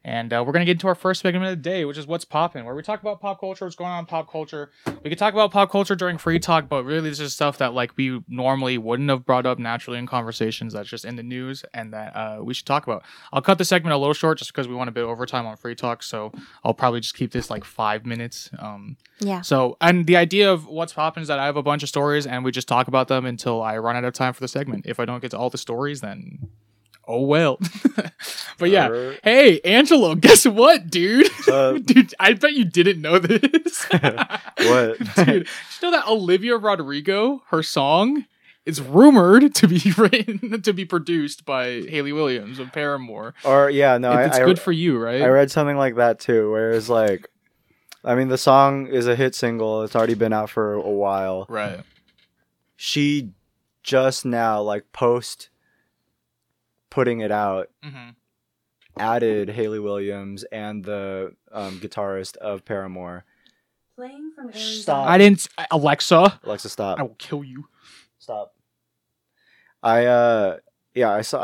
And we're going to get into our first segment of the day, which is What's Poppin', where we talk about pop culture, what's going on in pop culture. We could talk about pop culture during free talk, but really this is stuff that like we normally wouldn't have brought up naturally in conversations that's just in the news and that we should talk about. I'll cut the segment a little short just because we want a bit of overtime on free talk, so I'll probably just keep this like 5 minutes. So, and the idea of What's Poppin' is that I have a bunch of stories and we just talk about them until I run out of time for the segment. If I don't get to all the stories, then... oh, well. But yeah. Hey, Angelo, guess what, dude? Dude, I bet you didn't know this. What? Dude, did you know that Olivia Rodrigo, her song, is rumored to be written, to be produced by Hayley Williams of Paramore. Or, yeah, no. It's good for you, right? I read something like that, too, where it's like, I mean, the song is a hit single. It's already been out for a while. Right. She just now, like, post putting it out, added Hayley Williams and the guitarist of Paramore. Playing from Arizona. Stop. I didn't... Alexa, stop. I will kill you. Stop. I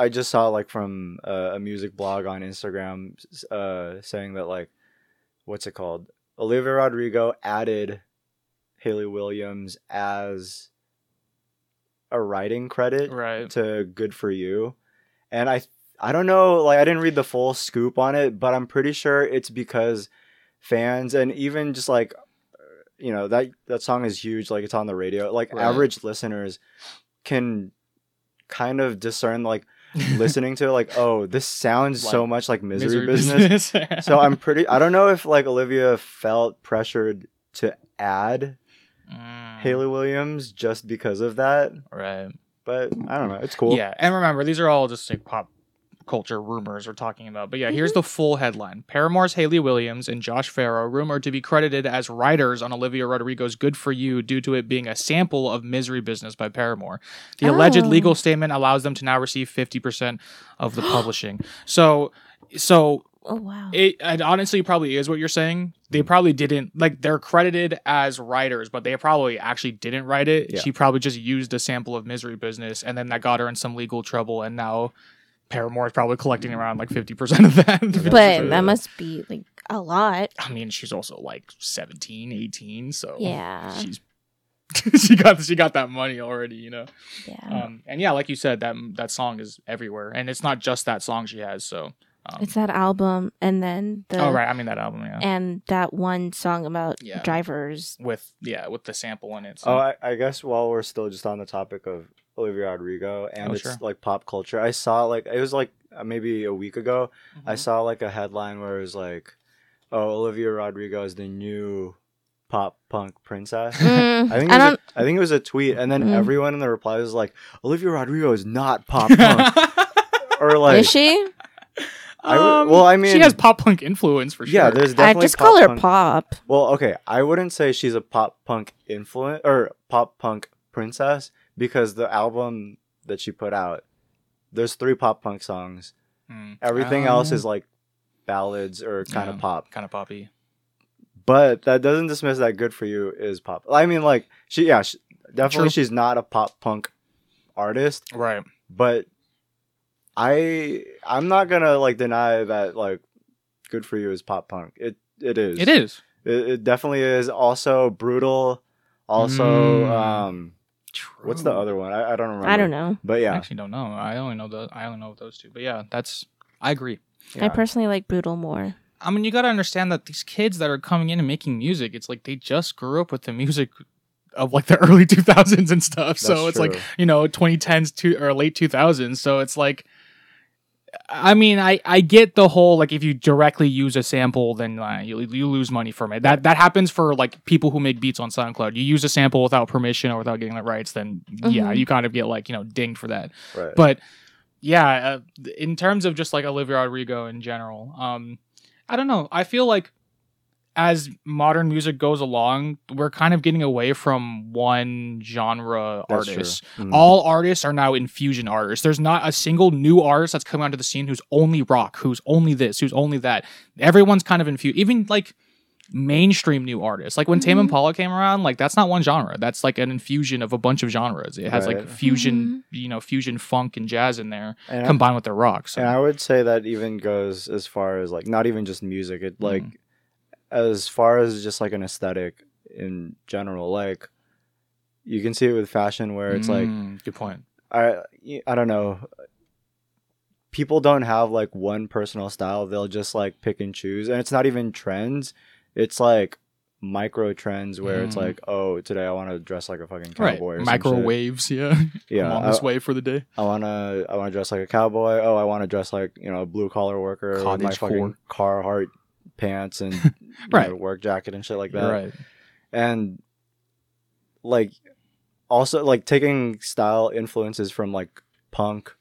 just saw like from a music blog on Instagram saying that like, what's it called? Olivia Rodrigo added Hayley Williams as a writing credit to Good For You. And I don't know, like I didn't read the full scoop on it, but I'm pretty sure it's because fans and even just like, you know, that song is huge. Like it's on the radio. Like average listeners can kind of discern like listening to it, like, oh, this sounds like, so much like Misery Business. So I don't know if like Olivia felt pressured to add Hayley Williams just because of that. Right. But I don't know. It's cool. Yeah. And remember, these are all just like pop culture rumors we're talking about. But yeah, here's the full headline. Paramore's Hayley Williams and Josh Farro rumored to be credited as writers on Olivia Rodrigo's Good For You due to it being a sample of Misery Business by Paramore. The alleged legal statement allows them to now receive 50% of the publishing. So... oh, wow. It honestly probably is what you're saying. They probably didn't, like, they're credited as writers, but they probably actually didn't write it. Yeah. She probably just used a sample of Misery Business, and then that got her in some legal trouble, and now Paramore is probably collecting around, like, 50% of that. But that must be, like, a lot. I mean, she's also, like, 17, 18, so... yeah. She's... she got that money already, you know? Yeah. And yeah, like you said, that song is everywhere, and it's not just that song she has, so... it's that album, and then the... oh, right. I mean, that album, yeah. And that one song about drivers. With the sample in it. So. Oh, I guess while we're still just on the topic of Olivia Rodrigo and like pop culture, I saw like, it was like maybe a week ago, I saw like a headline where it was like, oh, Olivia Rodrigo is the new pop punk princess. I think it was a tweet, and then everyone in the reply was like, Olivia Rodrigo is not pop punk. Or like... is she? I mean, she has pop punk influence for sure. Yeah, there's definitely. I just call her pop. Well, okay, I wouldn't say she's a pop punk influence or pop punk princess because the album that she put out, there's 3 pop punk songs. Everything else is like ballads or kind of pop, kind of poppy. But that doesn't dismiss that Good For You is pop. I mean, like she definitely she's not a pop punk artist, right? But. I'm not gonna like deny that like Good For You is pop punk. It is. It definitely is. Also, Brutal Also, true. What's the other one? I don't remember. I don't know. But yeah, I actually don't know. I only know those two. But yeah, that's. I agree. Yeah. I personally like Brutal more. I mean, you got to understand that these kids that are coming in and making music, it's like they just grew up with the music of like the early 2000s and stuff. That's so it's true. Like, you know, 2010s to or late 2000s. So it's like, I mean, I get the whole, like, if you directly use a sample, then you lose money from it. That happens for like people who make beats on SoundCloud. You use a sample without permission or without getting the rights, then yeah, you kind of get like, you know, dinged for that. Right. But yeah, in terms of just like Olivia Rodrigo in general, I don't know. I feel like as modern music goes along, we're kind of getting away from one genre artist. Mm-hmm. All artists are now infusion artists. There's not a single new artist that's coming onto the scene who's only rock, who's only this, who's only that. Everyone's kind of infused. Even like mainstream new artists. Like when Tame Impala came around, like that's not one genre. That's like an infusion of a bunch of genres. It has like fusion, you know, fusion funk and jazz in there and combined with the rock. So. And I would say that even goes as far as like not even just music. It like as far as just like an aesthetic in general. Like you can see it with fashion where it's like good point. I don't know. People don't have like one personal style. They'll just like pick and choose, and it's not even trends. It's like micro trends where it's like, oh, today I want to dress like a fucking cowboy. Right. Or microwaves, yeah. Yeah. I'm on this wave for the day. I want to dress like a cowboy. Oh, I want to dress like, you know, a blue collar worker with my fucking Carhartt pants and right. You know, work jacket and shit like that. Right. And like also like taking style influences from like punk,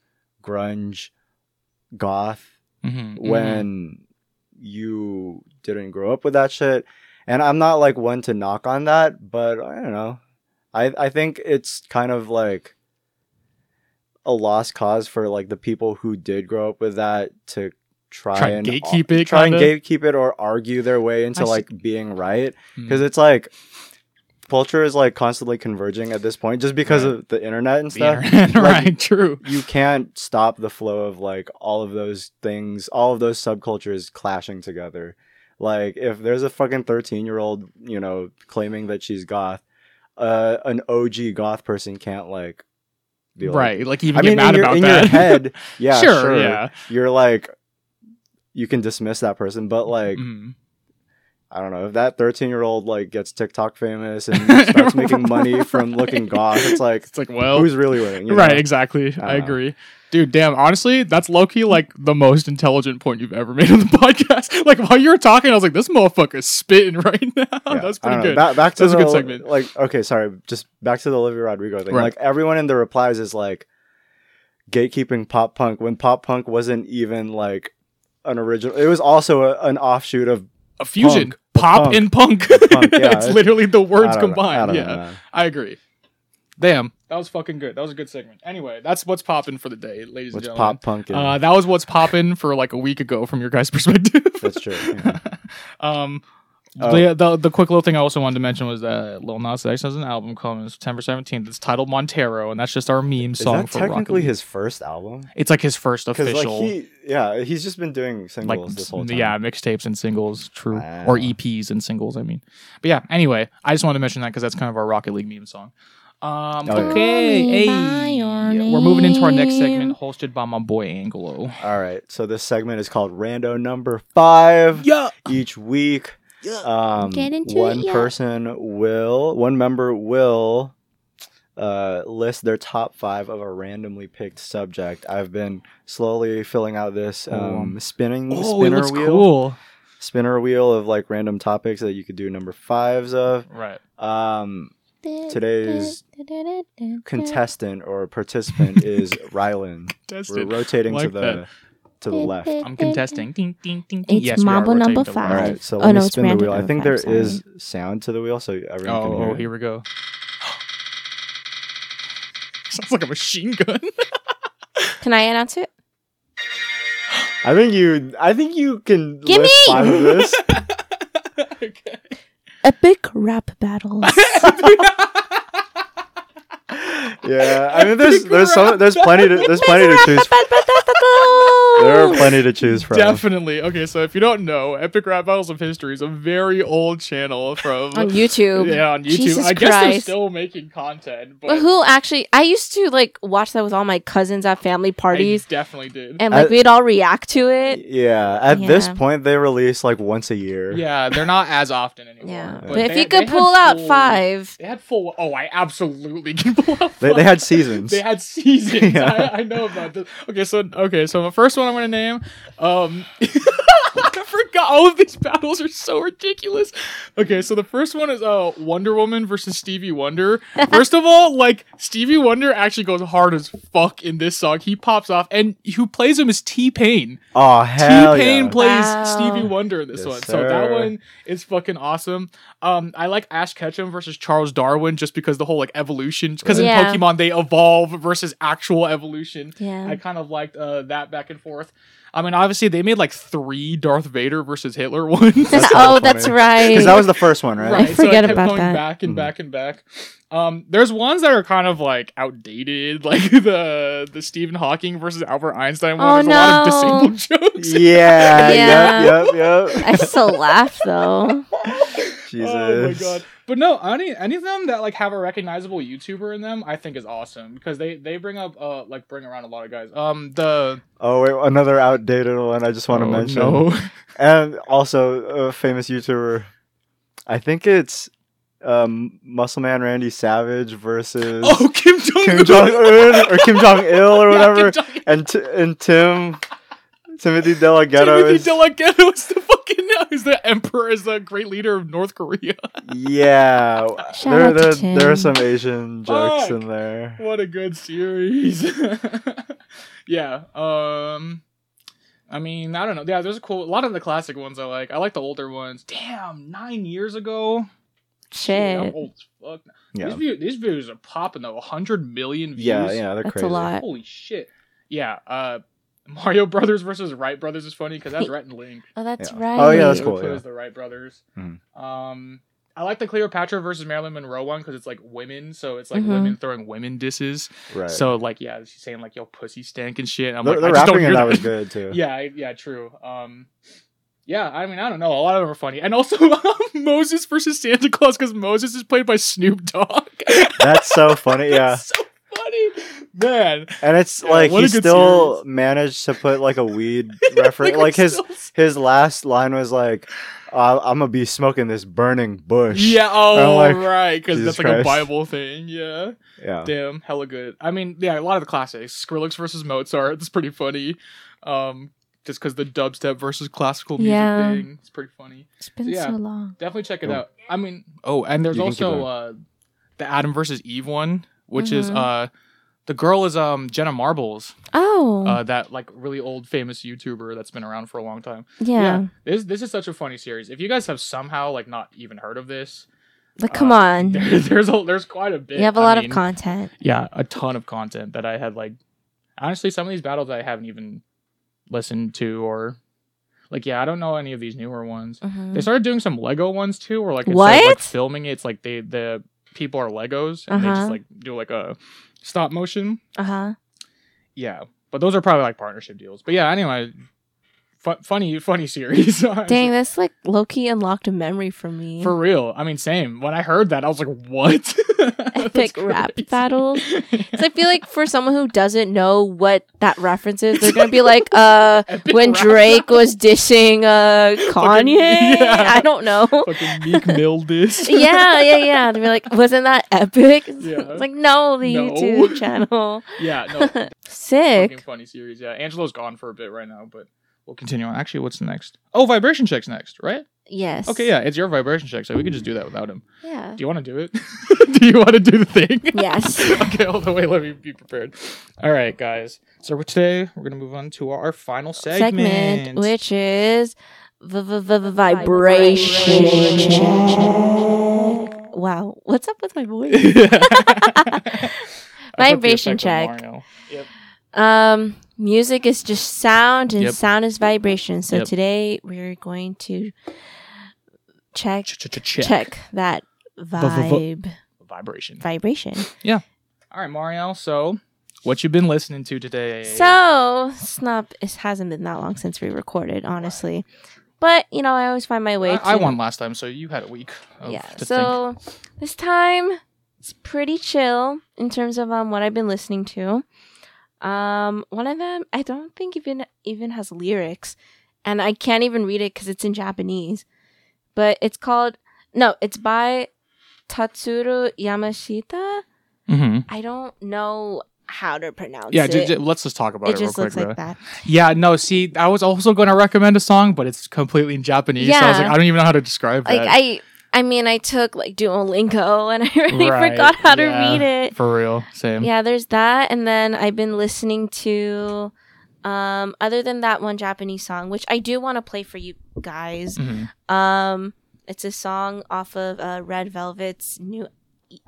grunge, goth you didn't grow up with that shit, and I'm not like one to knock on that, but I don't know, I think it's kind of like a lost cause for like the people who did grow up with that to try and gatekeep it or argue their way into like being right, because it's like culture is like constantly converging at this point just because of the internet and stuff. Internet, like, right, true. You can't stop the flow of like all of those things, all of those subcultures clashing together. Like if there's a fucking 13-year-old, you know, claiming that she's goth, an OG goth person can't like be like, right, like even I mean, get mad about that. In your head, yeah, sure, yeah. You're like, you can dismiss that person, but like I don't know, if that 13-year-old like gets TikTok famous and starts making money from looking goth, it's like well, who's really winning? You know? Right, exactly. I agree. Know. Dude, damn, honestly, that's low-key, like, the most intelligent point you've ever made on the podcast. Like, while you were talking, I was like, this motherfucker's spitting right now. Yeah, that's pretty good. Back to that's a good segment. Like, okay, sorry, just back to the Olivia Rodrigo thing. Right. Like, everyone in the replies is, like, gatekeeping pop punk, when pop punk wasn't even, like, an original. It was also an offshoot of a fusion. Punk. Pop punk. And punk. Punk, yeah. It's literally the words combined. I don't know. I agree. Damn. That was fucking good. That was a good segment. Anyway, that's what's popping for the day, ladies and gentlemen. What's pop punkin'? That was what's popping for like a week ago from your guys' perspective. That's true. Yeah. The quick little thing I also wanted to mention was that Lil Nas X has an album coming September 17th. It's titled Montero, and that's just our meme song. Is that for technically his first album? It's like his first official. Like, he's just been doing singles like, this whole time. Yeah, mixtapes and singles, true, or EPs and singles. I mean, but yeah. Anyway, I just wanted to mention that because that's kind of our Rocket League meme song. Okay, we're moving into our next segment, hosted by my boy Angelo. All right, so this segment is called Rando Number 5. Yeah. Each week. One member will list their top 5 of a randomly picked subject. I've been slowly filling out this spinner wheel of like random topics that you could do number 5s of. Right. Today's contestant or participant is Rylan. We're rotating like to the left. I'm contesting. Ding, ding, ding, ding. It's yes, Mambo number 5. All right, so let me spin the wheel. I think there is sound to the wheel, so everyone can hear it. Here we go. Sounds like a machine gun. Can I announce it? I think you can give list me 5 of this. Okay. Epic rap battles. Yeah, I mean, there's plenty to choose. There are plenty to choose from. Definitely. Okay, so if you don't know, Epic Rap Battles of History is a very old channel from... on YouTube. Yeah, on YouTube. Jesus I guess Christ. They're still making content. But who actually... I used to, like, watch that with all my cousins at family parties. I definitely did. And, like, we'd all react to it. Yeah. At this point, they release, like, once a year. Yeah, they're not as often anymore. Yeah. But if you could pull out five... They had full... Oh, I absolutely can pull out five. They had seasons. They had seasons. Yeah. I know about this. Okay, so the first one I'm going to name... I forgot. All of these battles are so ridiculous. Okay, so the first one is Wonder Woman versus Stevie Wonder. First of all, like, Stevie Wonder actually goes hard as fuck in this song. He pops off, and who plays him is T-Pain. Oh, hell T-Pain plays Stevie Wonder in this one. Sir. So that one is fucking awesome. I like Ash Ketchum versus Charles Darwin just because the whole, like, evolution. Because in Pokemon, they evolve versus actual evolution. Yeah. I kind of liked that back and forth. I mean, obviously, they made, like, 3 Darth Vader versus Hitler ones. That's right. Because that was the first one, right? I forget so I kept about going that. Back and back and back. There's ones that are kind of, like, outdated. Like, the Stephen Hawking versus Albert Einstein one. There's a lot of disabled jokes. Yeah. I still laugh, though. Jesus. Oh, my God. But no, any of them that, like, have a recognizable YouTuber in them, I think is awesome. Because they bring up, like, bring around a lot of guys. Oh, wait, another outdated one I just want to mention. No. And also a famous YouTuber. I think it's Muscle Man Randy Savage versus... Oh, Kim Jong-un! Or Kim Jong-il or whatever. Yeah, and Timothy De La Ghetto. Timothy De La Ghetto is the fucking... He's the emperor, is the great leader of North Korea. Yeah. There are some Asian jokes in there. What a good series. Yeah. I mean, I don't know. Yeah, there's a lot of the classic ones I like. I like the older ones. Damn, 9 years ago. Shit. Dude, I'm old as fuck. Yeah. These videos are popping, though. 100 million views. Yeah, they're crazy. That's a lot. Holy shit. Yeah, Mario Brothers versus Wright Brothers is funny because that's Rhett and Link. Oh, that's right. Oh, yeah, that's cool. Who plays the Wright Brothers. Mm. I like the Cleopatra versus Marilyn Monroe one because it's like women, so it's like women throwing women disses. Right. So like, yeah, she's saying like, "Yo, pussy stank" and shit. I'm like, the rapping in that was good too. Yeah, true. Yeah, I mean, I don't know. A lot of them are funny. And also, Moses versus Santa Claus because Moses is played by Snoop Dogg. That's so funny. Yeah. That's so funny. Man, and it's like he still managed to put like a weed reference. Like his last line was like, "I'm gonna be smoking this burning bush." Yeah, oh like, right, because that's like a Bible thing. Yeah. Damn, hella good. I mean, yeah, a lot of the classics. Skrillex versus Mozart. It's pretty funny. Just because the dubstep versus classical music thing, it's pretty funny. It's been so long. Definitely check it out. I mean, and there's also the Adam versus Eve one, which is the girl is Jenna Marbles. Oh. That like really old famous YouTuber that's been around for a long time. Yeah. This is such a funny series. If you guys have somehow like not even heard of this. But come on. There's quite a bit. You have a lot of content. Yeah, a ton of content that I had like honestly some of these battles I haven't even listened to or like I don't know any of these newer ones. Mm-hmm. They started doing some Lego ones too or like instead of like filming it's like the people are Legos and they just like do like a stop motion. Yeah, but those are probably like partnership deals. But yeah, anyway, funny series. Dang, that's like low-key unlocked a memory for me. For real. I mean, same. When I heard that, I was like, what? Epic rap battles. Because I feel like for someone who doesn't know what that reference is, they're going to be like, when Drake was dishing Kanye? Fucking, I don't know. Fucking Meek Mill dish. Yeah. They'd be like, wasn't that epic? Yeah. It's like, no, YouTube channel. Yeah, no. Sick. Fucking funny series, yeah. Angelo's gone for a bit right now, but... We'll continue on. Actually, what's next? Oh, Vibration Check's next, right? Yes. Okay, yeah, it's your Vibration Check, so we could just do that without him. Yeah. Do you want to do it? Do you want to do the thing? Yes. Okay, hold on, wait, let me be prepared. All right, guys. So today, we're going to move on to our final segment. Which is... Vibration Check. Wow, what's up with my voice? Vibration Check. Yep. Music is just sound and sound is vibration. So today we're going to check that vibe. Vibration. Yeah. All right, Mario. So what you've been listening to today. So, Snup, it hasn't been that long since we recorded, honestly. But, you know, I always find my way to... I won last time, so you had a week. So this time, it's pretty chill in terms of what I've been listening to. One of them, I don't think even has lyrics. And I can't even read it because it's in Japanese. But it's called... No, it's by Tatsuro Yamashita. Mm-hmm. I don't know... how to pronounce it. Yeah, let's just talk about it real quick. It just looks like that. Yeah, no, see, I was also going to recommend a song, but it's completely in Japanese. Yeah. So I was like, I don't even know how to describe that. I mean, I took like Duolingo and I already forgot how to read it. For real, same. Yeah, there's that. And then I've been listening to, other than that one Japanese song, which I do want to play for you guys. Mm-hmm. It's a song off of Red Velvet's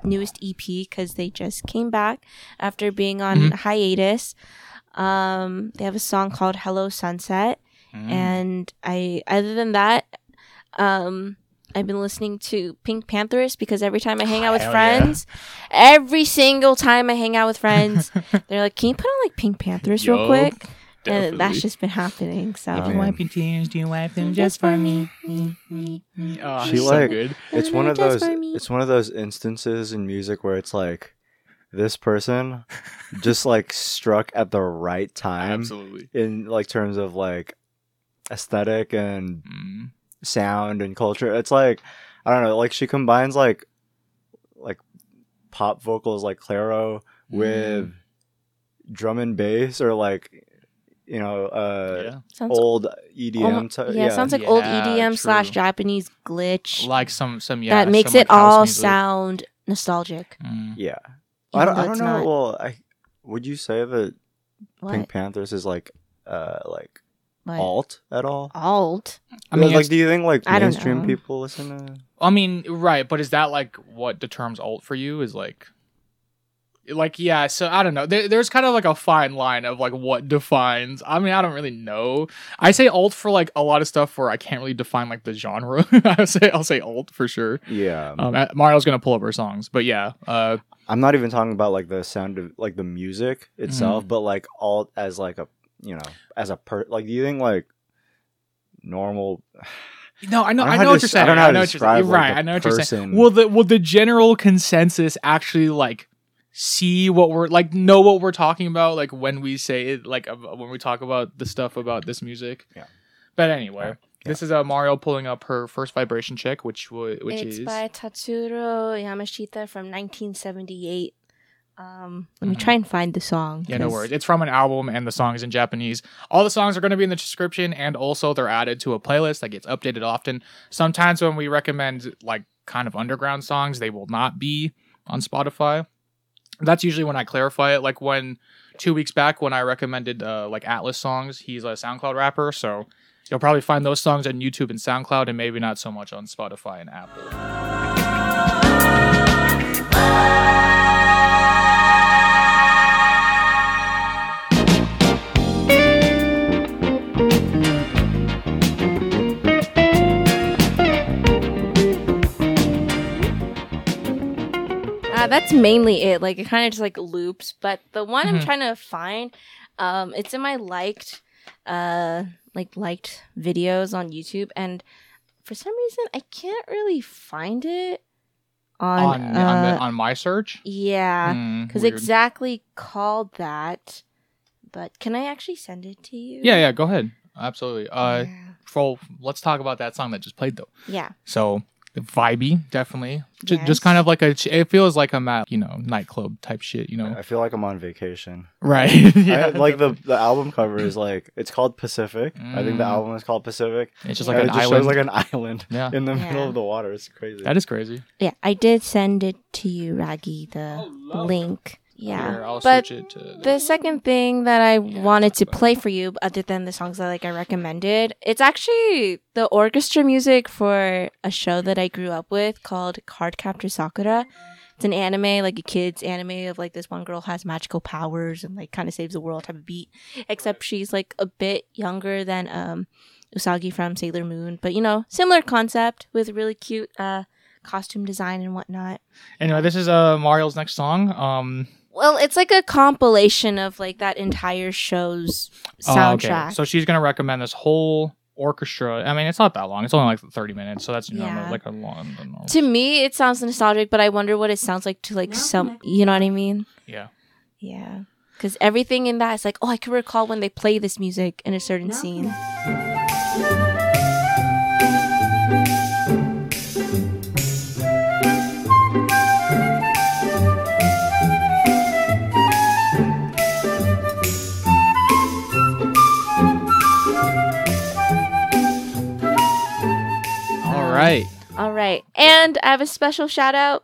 newest EP because they just came back after being on hiatus. They have a song called Hello Sunset, and I other than that, I've been listening to Pink Panthers because every time I hang out with friends, every single time I hang out with friends, they're like, "Can you put on like Pink Panthers real quick?" Definitely. And that's just been happening. So if you wipe your tears, do you wipe them just for me? Oh, she so good. It's one of those. It's one of those instances in music where it's like, this person just like struck at the right time. Absolutely. In like terms of like aesthetic and sound and culture. It's like, I don't know. Like she combines like pop vocals like Clairo with drum and bass or like. You know, old EDM. Sounds like old EDM / Japanese glitch. Like that makes it all sound nostalgic. Yeah. I don't know. Not... Well, would you say that Pink Panthers is like what? Alt at all? Alt? I mean, do you think like mainstream people listen to? I mean, right. But is that like what the term's alt for you is like? Like, yeah, so I don't know. There's kind of like a fine line of like what defines. I mean, I don't really know. I say alt for like a lot of stuff where I can't really define like the genre. I'll say alt for sure. Yeah. Mario's going to pull up her songs, but yeah. I'm not even talking about like the sound of like the music itself, but like alt as like a, you know, as a like do you think like normal. No, I know what you're saying. I don't know how to describe like right, I know what you're saying. Will the general consensus actually like see what we're like know what we're talking about like when we say it like when we talk about the stuff about this music but anyway this is Mario pulling up her first vibration check which is by Tatsuro Yamashita from 1978. Let me try and find the song. Yeah, no worries. It's from an album and the song is in Japanese. All the songs are going to be in the description and also they're added to a playlist that gets updated often. Sometimes when we recommend like kind of underground songs, they will not be on Spotify. That's usually when I clarify it. Like when 2 weeks back when I recommended like Atlas songs, he's a SoundCloud rapper. So you'll probably find those songs on YouTube and SoundCloud and maybe not so much on Spotify and Apple. That's mainly it. Like, it kind of just, like, loops. But the one I'm trying to find, it's in my liked videos on YouTube. And for some reason, I can't really find it on my search. Yeah, because exactly called that. But can I actually send it to you? Yeah, go ahead. Absolutely. Well, let's talk about that song that just played, though. Yeah. So... vibey, definitely. Yes. Just kind of like it feels like I'm at, you know, nightclub type shit, you know. I feel like I'm on vacation. Right. Yeah, like the album cover is like, it's called Pacific. I think the album is called Pacific. It's just like an island. It shows like an island in the middle of the water. It's crazy. That is crazy. Yeah, I did send it to you, Raggy, the link. Yeah, here, I'll but switch it to the second thing that I wanted to play for you, other than the songs that like I recommended, it's actually the orchestra music for a show that I grew up with called Cardcaptor Sakura. It's an anime, like a kid's anime of like this one girl has magical powers and like kind of saves the world type of beat, except she's like a bit younger than Usagi from Sailor Moon. But, you know, similar concept with really cute costume design and whatnot. Anyway, this is Mario's next song. Well, it's like a compilation of like that entire show's soundtrack. Okay. So she's going to recommend this whole orchestra. I mean, it's not that long. It's only like 30 minutes. So that's normal, like a long. To me, it sounds nostalgic, but I wonder what it sounds like to like some, you know what I mean? Yeah. Yeah. Because everything in that is like, oh, I can recall when they play this music in a certain scene. All right. And I have a special shout out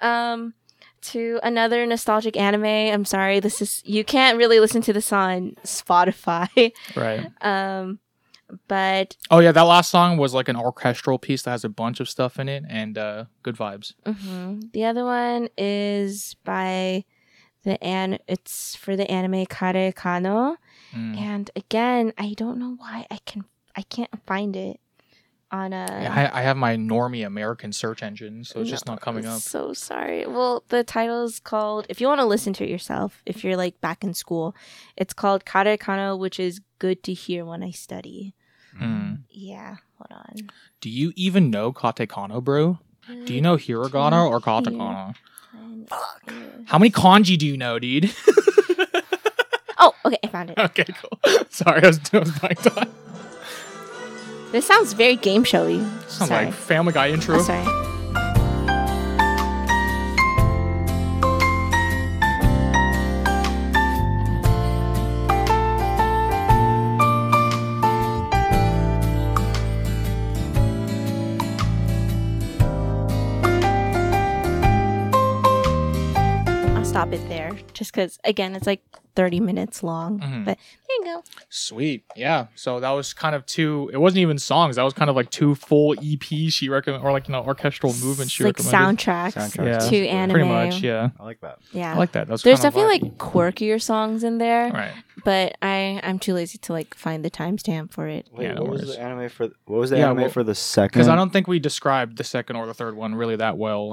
to another nostalgic anime. I'm sorry, this is, you can't really listen to this on Spotify. Right. But oh yeah, that last song was like an orchestral piece that has a bunch of stuff in it and good vibes. Mm-hmm. The other one is by it's for the anime Kare Kano. And again, I don't know why I can't find it. I have my normie American search engine, so it's just not coming up. So sorry. Well, the title is called, if you want to listen to it yourself, if you're like back in school, it's called Kare Kano, which is good to hear when I study. Yeah, hold on. Do you even know Kare Kano, bro? Do you know Hiragana or Katakana? Fuck. How many kanji do you know, dude? Oh, okay, I found it. Okay, cool. Sorry, I was doing my time. This sounds very game showy. Sounds like Family Guy intro. Sorry. I'll stop it there, just because again, it's like 30 minutes long, but there you go. Sweet. Yeah, so that was kind of it wasn't even songs, that was kind of like two full EPs she recommended, or like, you know, orchestral movement she like recommended. Soundtracks to anime, pretty much. Yeah, I like that. Yeah, I like that. There's definitely like quirkier songs in there, right? But I'm too lazy to like find the timestamp for it. Wait, what was the anime for? What was the anime for the second? Because I don't think we described the second or the third one really that well.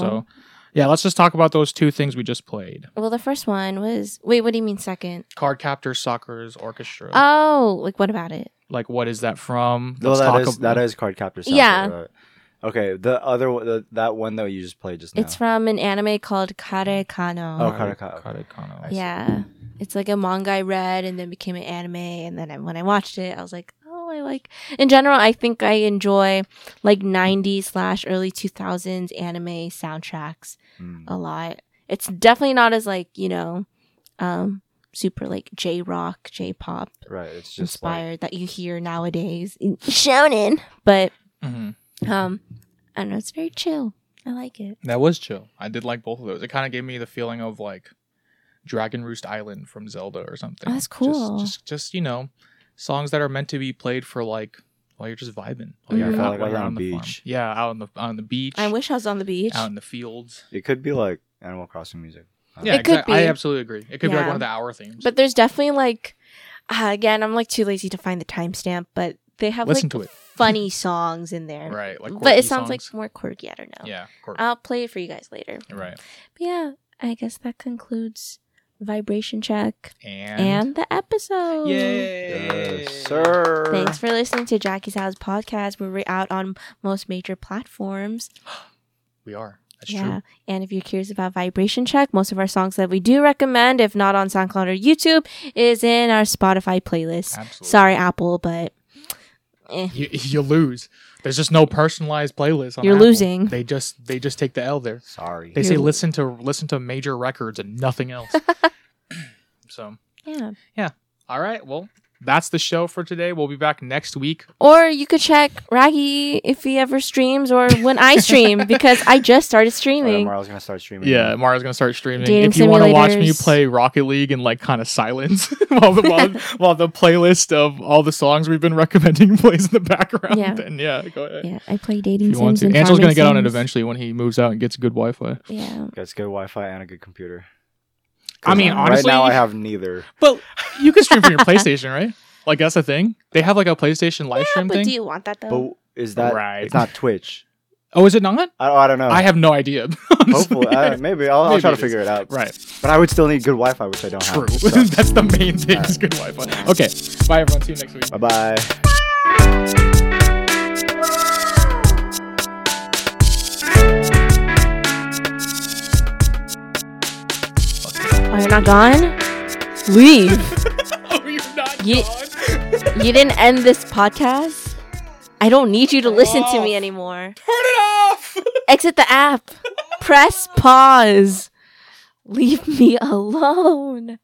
So yeah, let's just talk about those two things we just played. Well, the first one was... Wait, what do you mean second? Cardcaptor Soccer's Orchestra. Oh, like what about it? Like what is that from? No, that is Cardcaptor Soccer. Yeah. Right. Okay, the other one, that one that you just played just now. It's from an anime called Kare Kano. Oh, Kare Kano. Kare Kano. Yeah. It's like a manga I read and then became an anime. And then when I watched it, I was like... In general, I think I enjoy like 90s/early 2000s anime soundtracks a lot. It's definitely not as like, you know, super like J-rock, J-pop, right? It's just inspired like... that you hear nowadays in shonen, but I don't know. It's very chill. I like it. That was chill. I did like both of those. It kind of gave me the feeling of like Dragon Roost Island from Zelda or something. Oh, that's cool. Just you know. Songs that are meant to be played for like while you're just vibing. Like out on the beach. Yeah, out on the beach. I wish I was on the beach. Out in the fields. It could be like Animal Crossing music. Yeah, it could be. I absolutely agree. It could be like one of the hour themes. But there's definitely like again, I'm like too lazy to find the timestamp, but they have like funny songs in there. Right. Like but it sounds like more quirky, I don't know. Yeah. Quirky. I'll play it for you guys later. Right. But yeah, I guess that concludes Vibration Check and the episode. Yay. Yes, sir. Thanks for listening to Jackie's House Podcast. We're out on most major platforms. We are. That's true. And if you're curious about Vibration Check, most of our songs that we do recommend, if not on SoundCloud or YouTube, is in our Spotify playlist. Absolutely. Sorry, Apple, but you lose. There's just no personalized playlist on You're Apple. Losing. They just take the L there. Sorry. They say listen to major records and nothing else. So. Yeah. All right. Well, that's the show for today. We'll be back next week. Or you could check Raggy if he ever streams or when I stream, because I just started streaming. Tomorrow's going to start streaming. Yeah, Mara's going to start streaming. Dating if you want to watch me play Rocket League in like kind of silence while the playlist of all the songs we've been recommending plays in the background, then go ahead. Yeah, I play dating if you want sims. Angel's going to get on it eventually when he moves out and gets good Wi-Fi. Yeah. Gets good Wi-Fi and a good computer. I mean, honestly, right now I have neither. But you can stream from your PlayStation, right? Like that's the thing. They have like a PlayStation live stream thing. But do you want that though? But is that right? It's not Twitch. Oh, is it not? I don't know. I have no idea. Hopefully. Maybe. I'll try to figure it out. Right. But I would still need good Wi-Fi, which I don't have. True. So. That's the main thing is good Wi-Fi. Okay. Bye, everyone. See you next week. Bye-bye. Oh, you're not gone? Leave. Oh, you're not gone? You didn't end this podcast? I don't need you to listen to me anymore. Turn it off! Exit the app. Press pause. Leave me alone.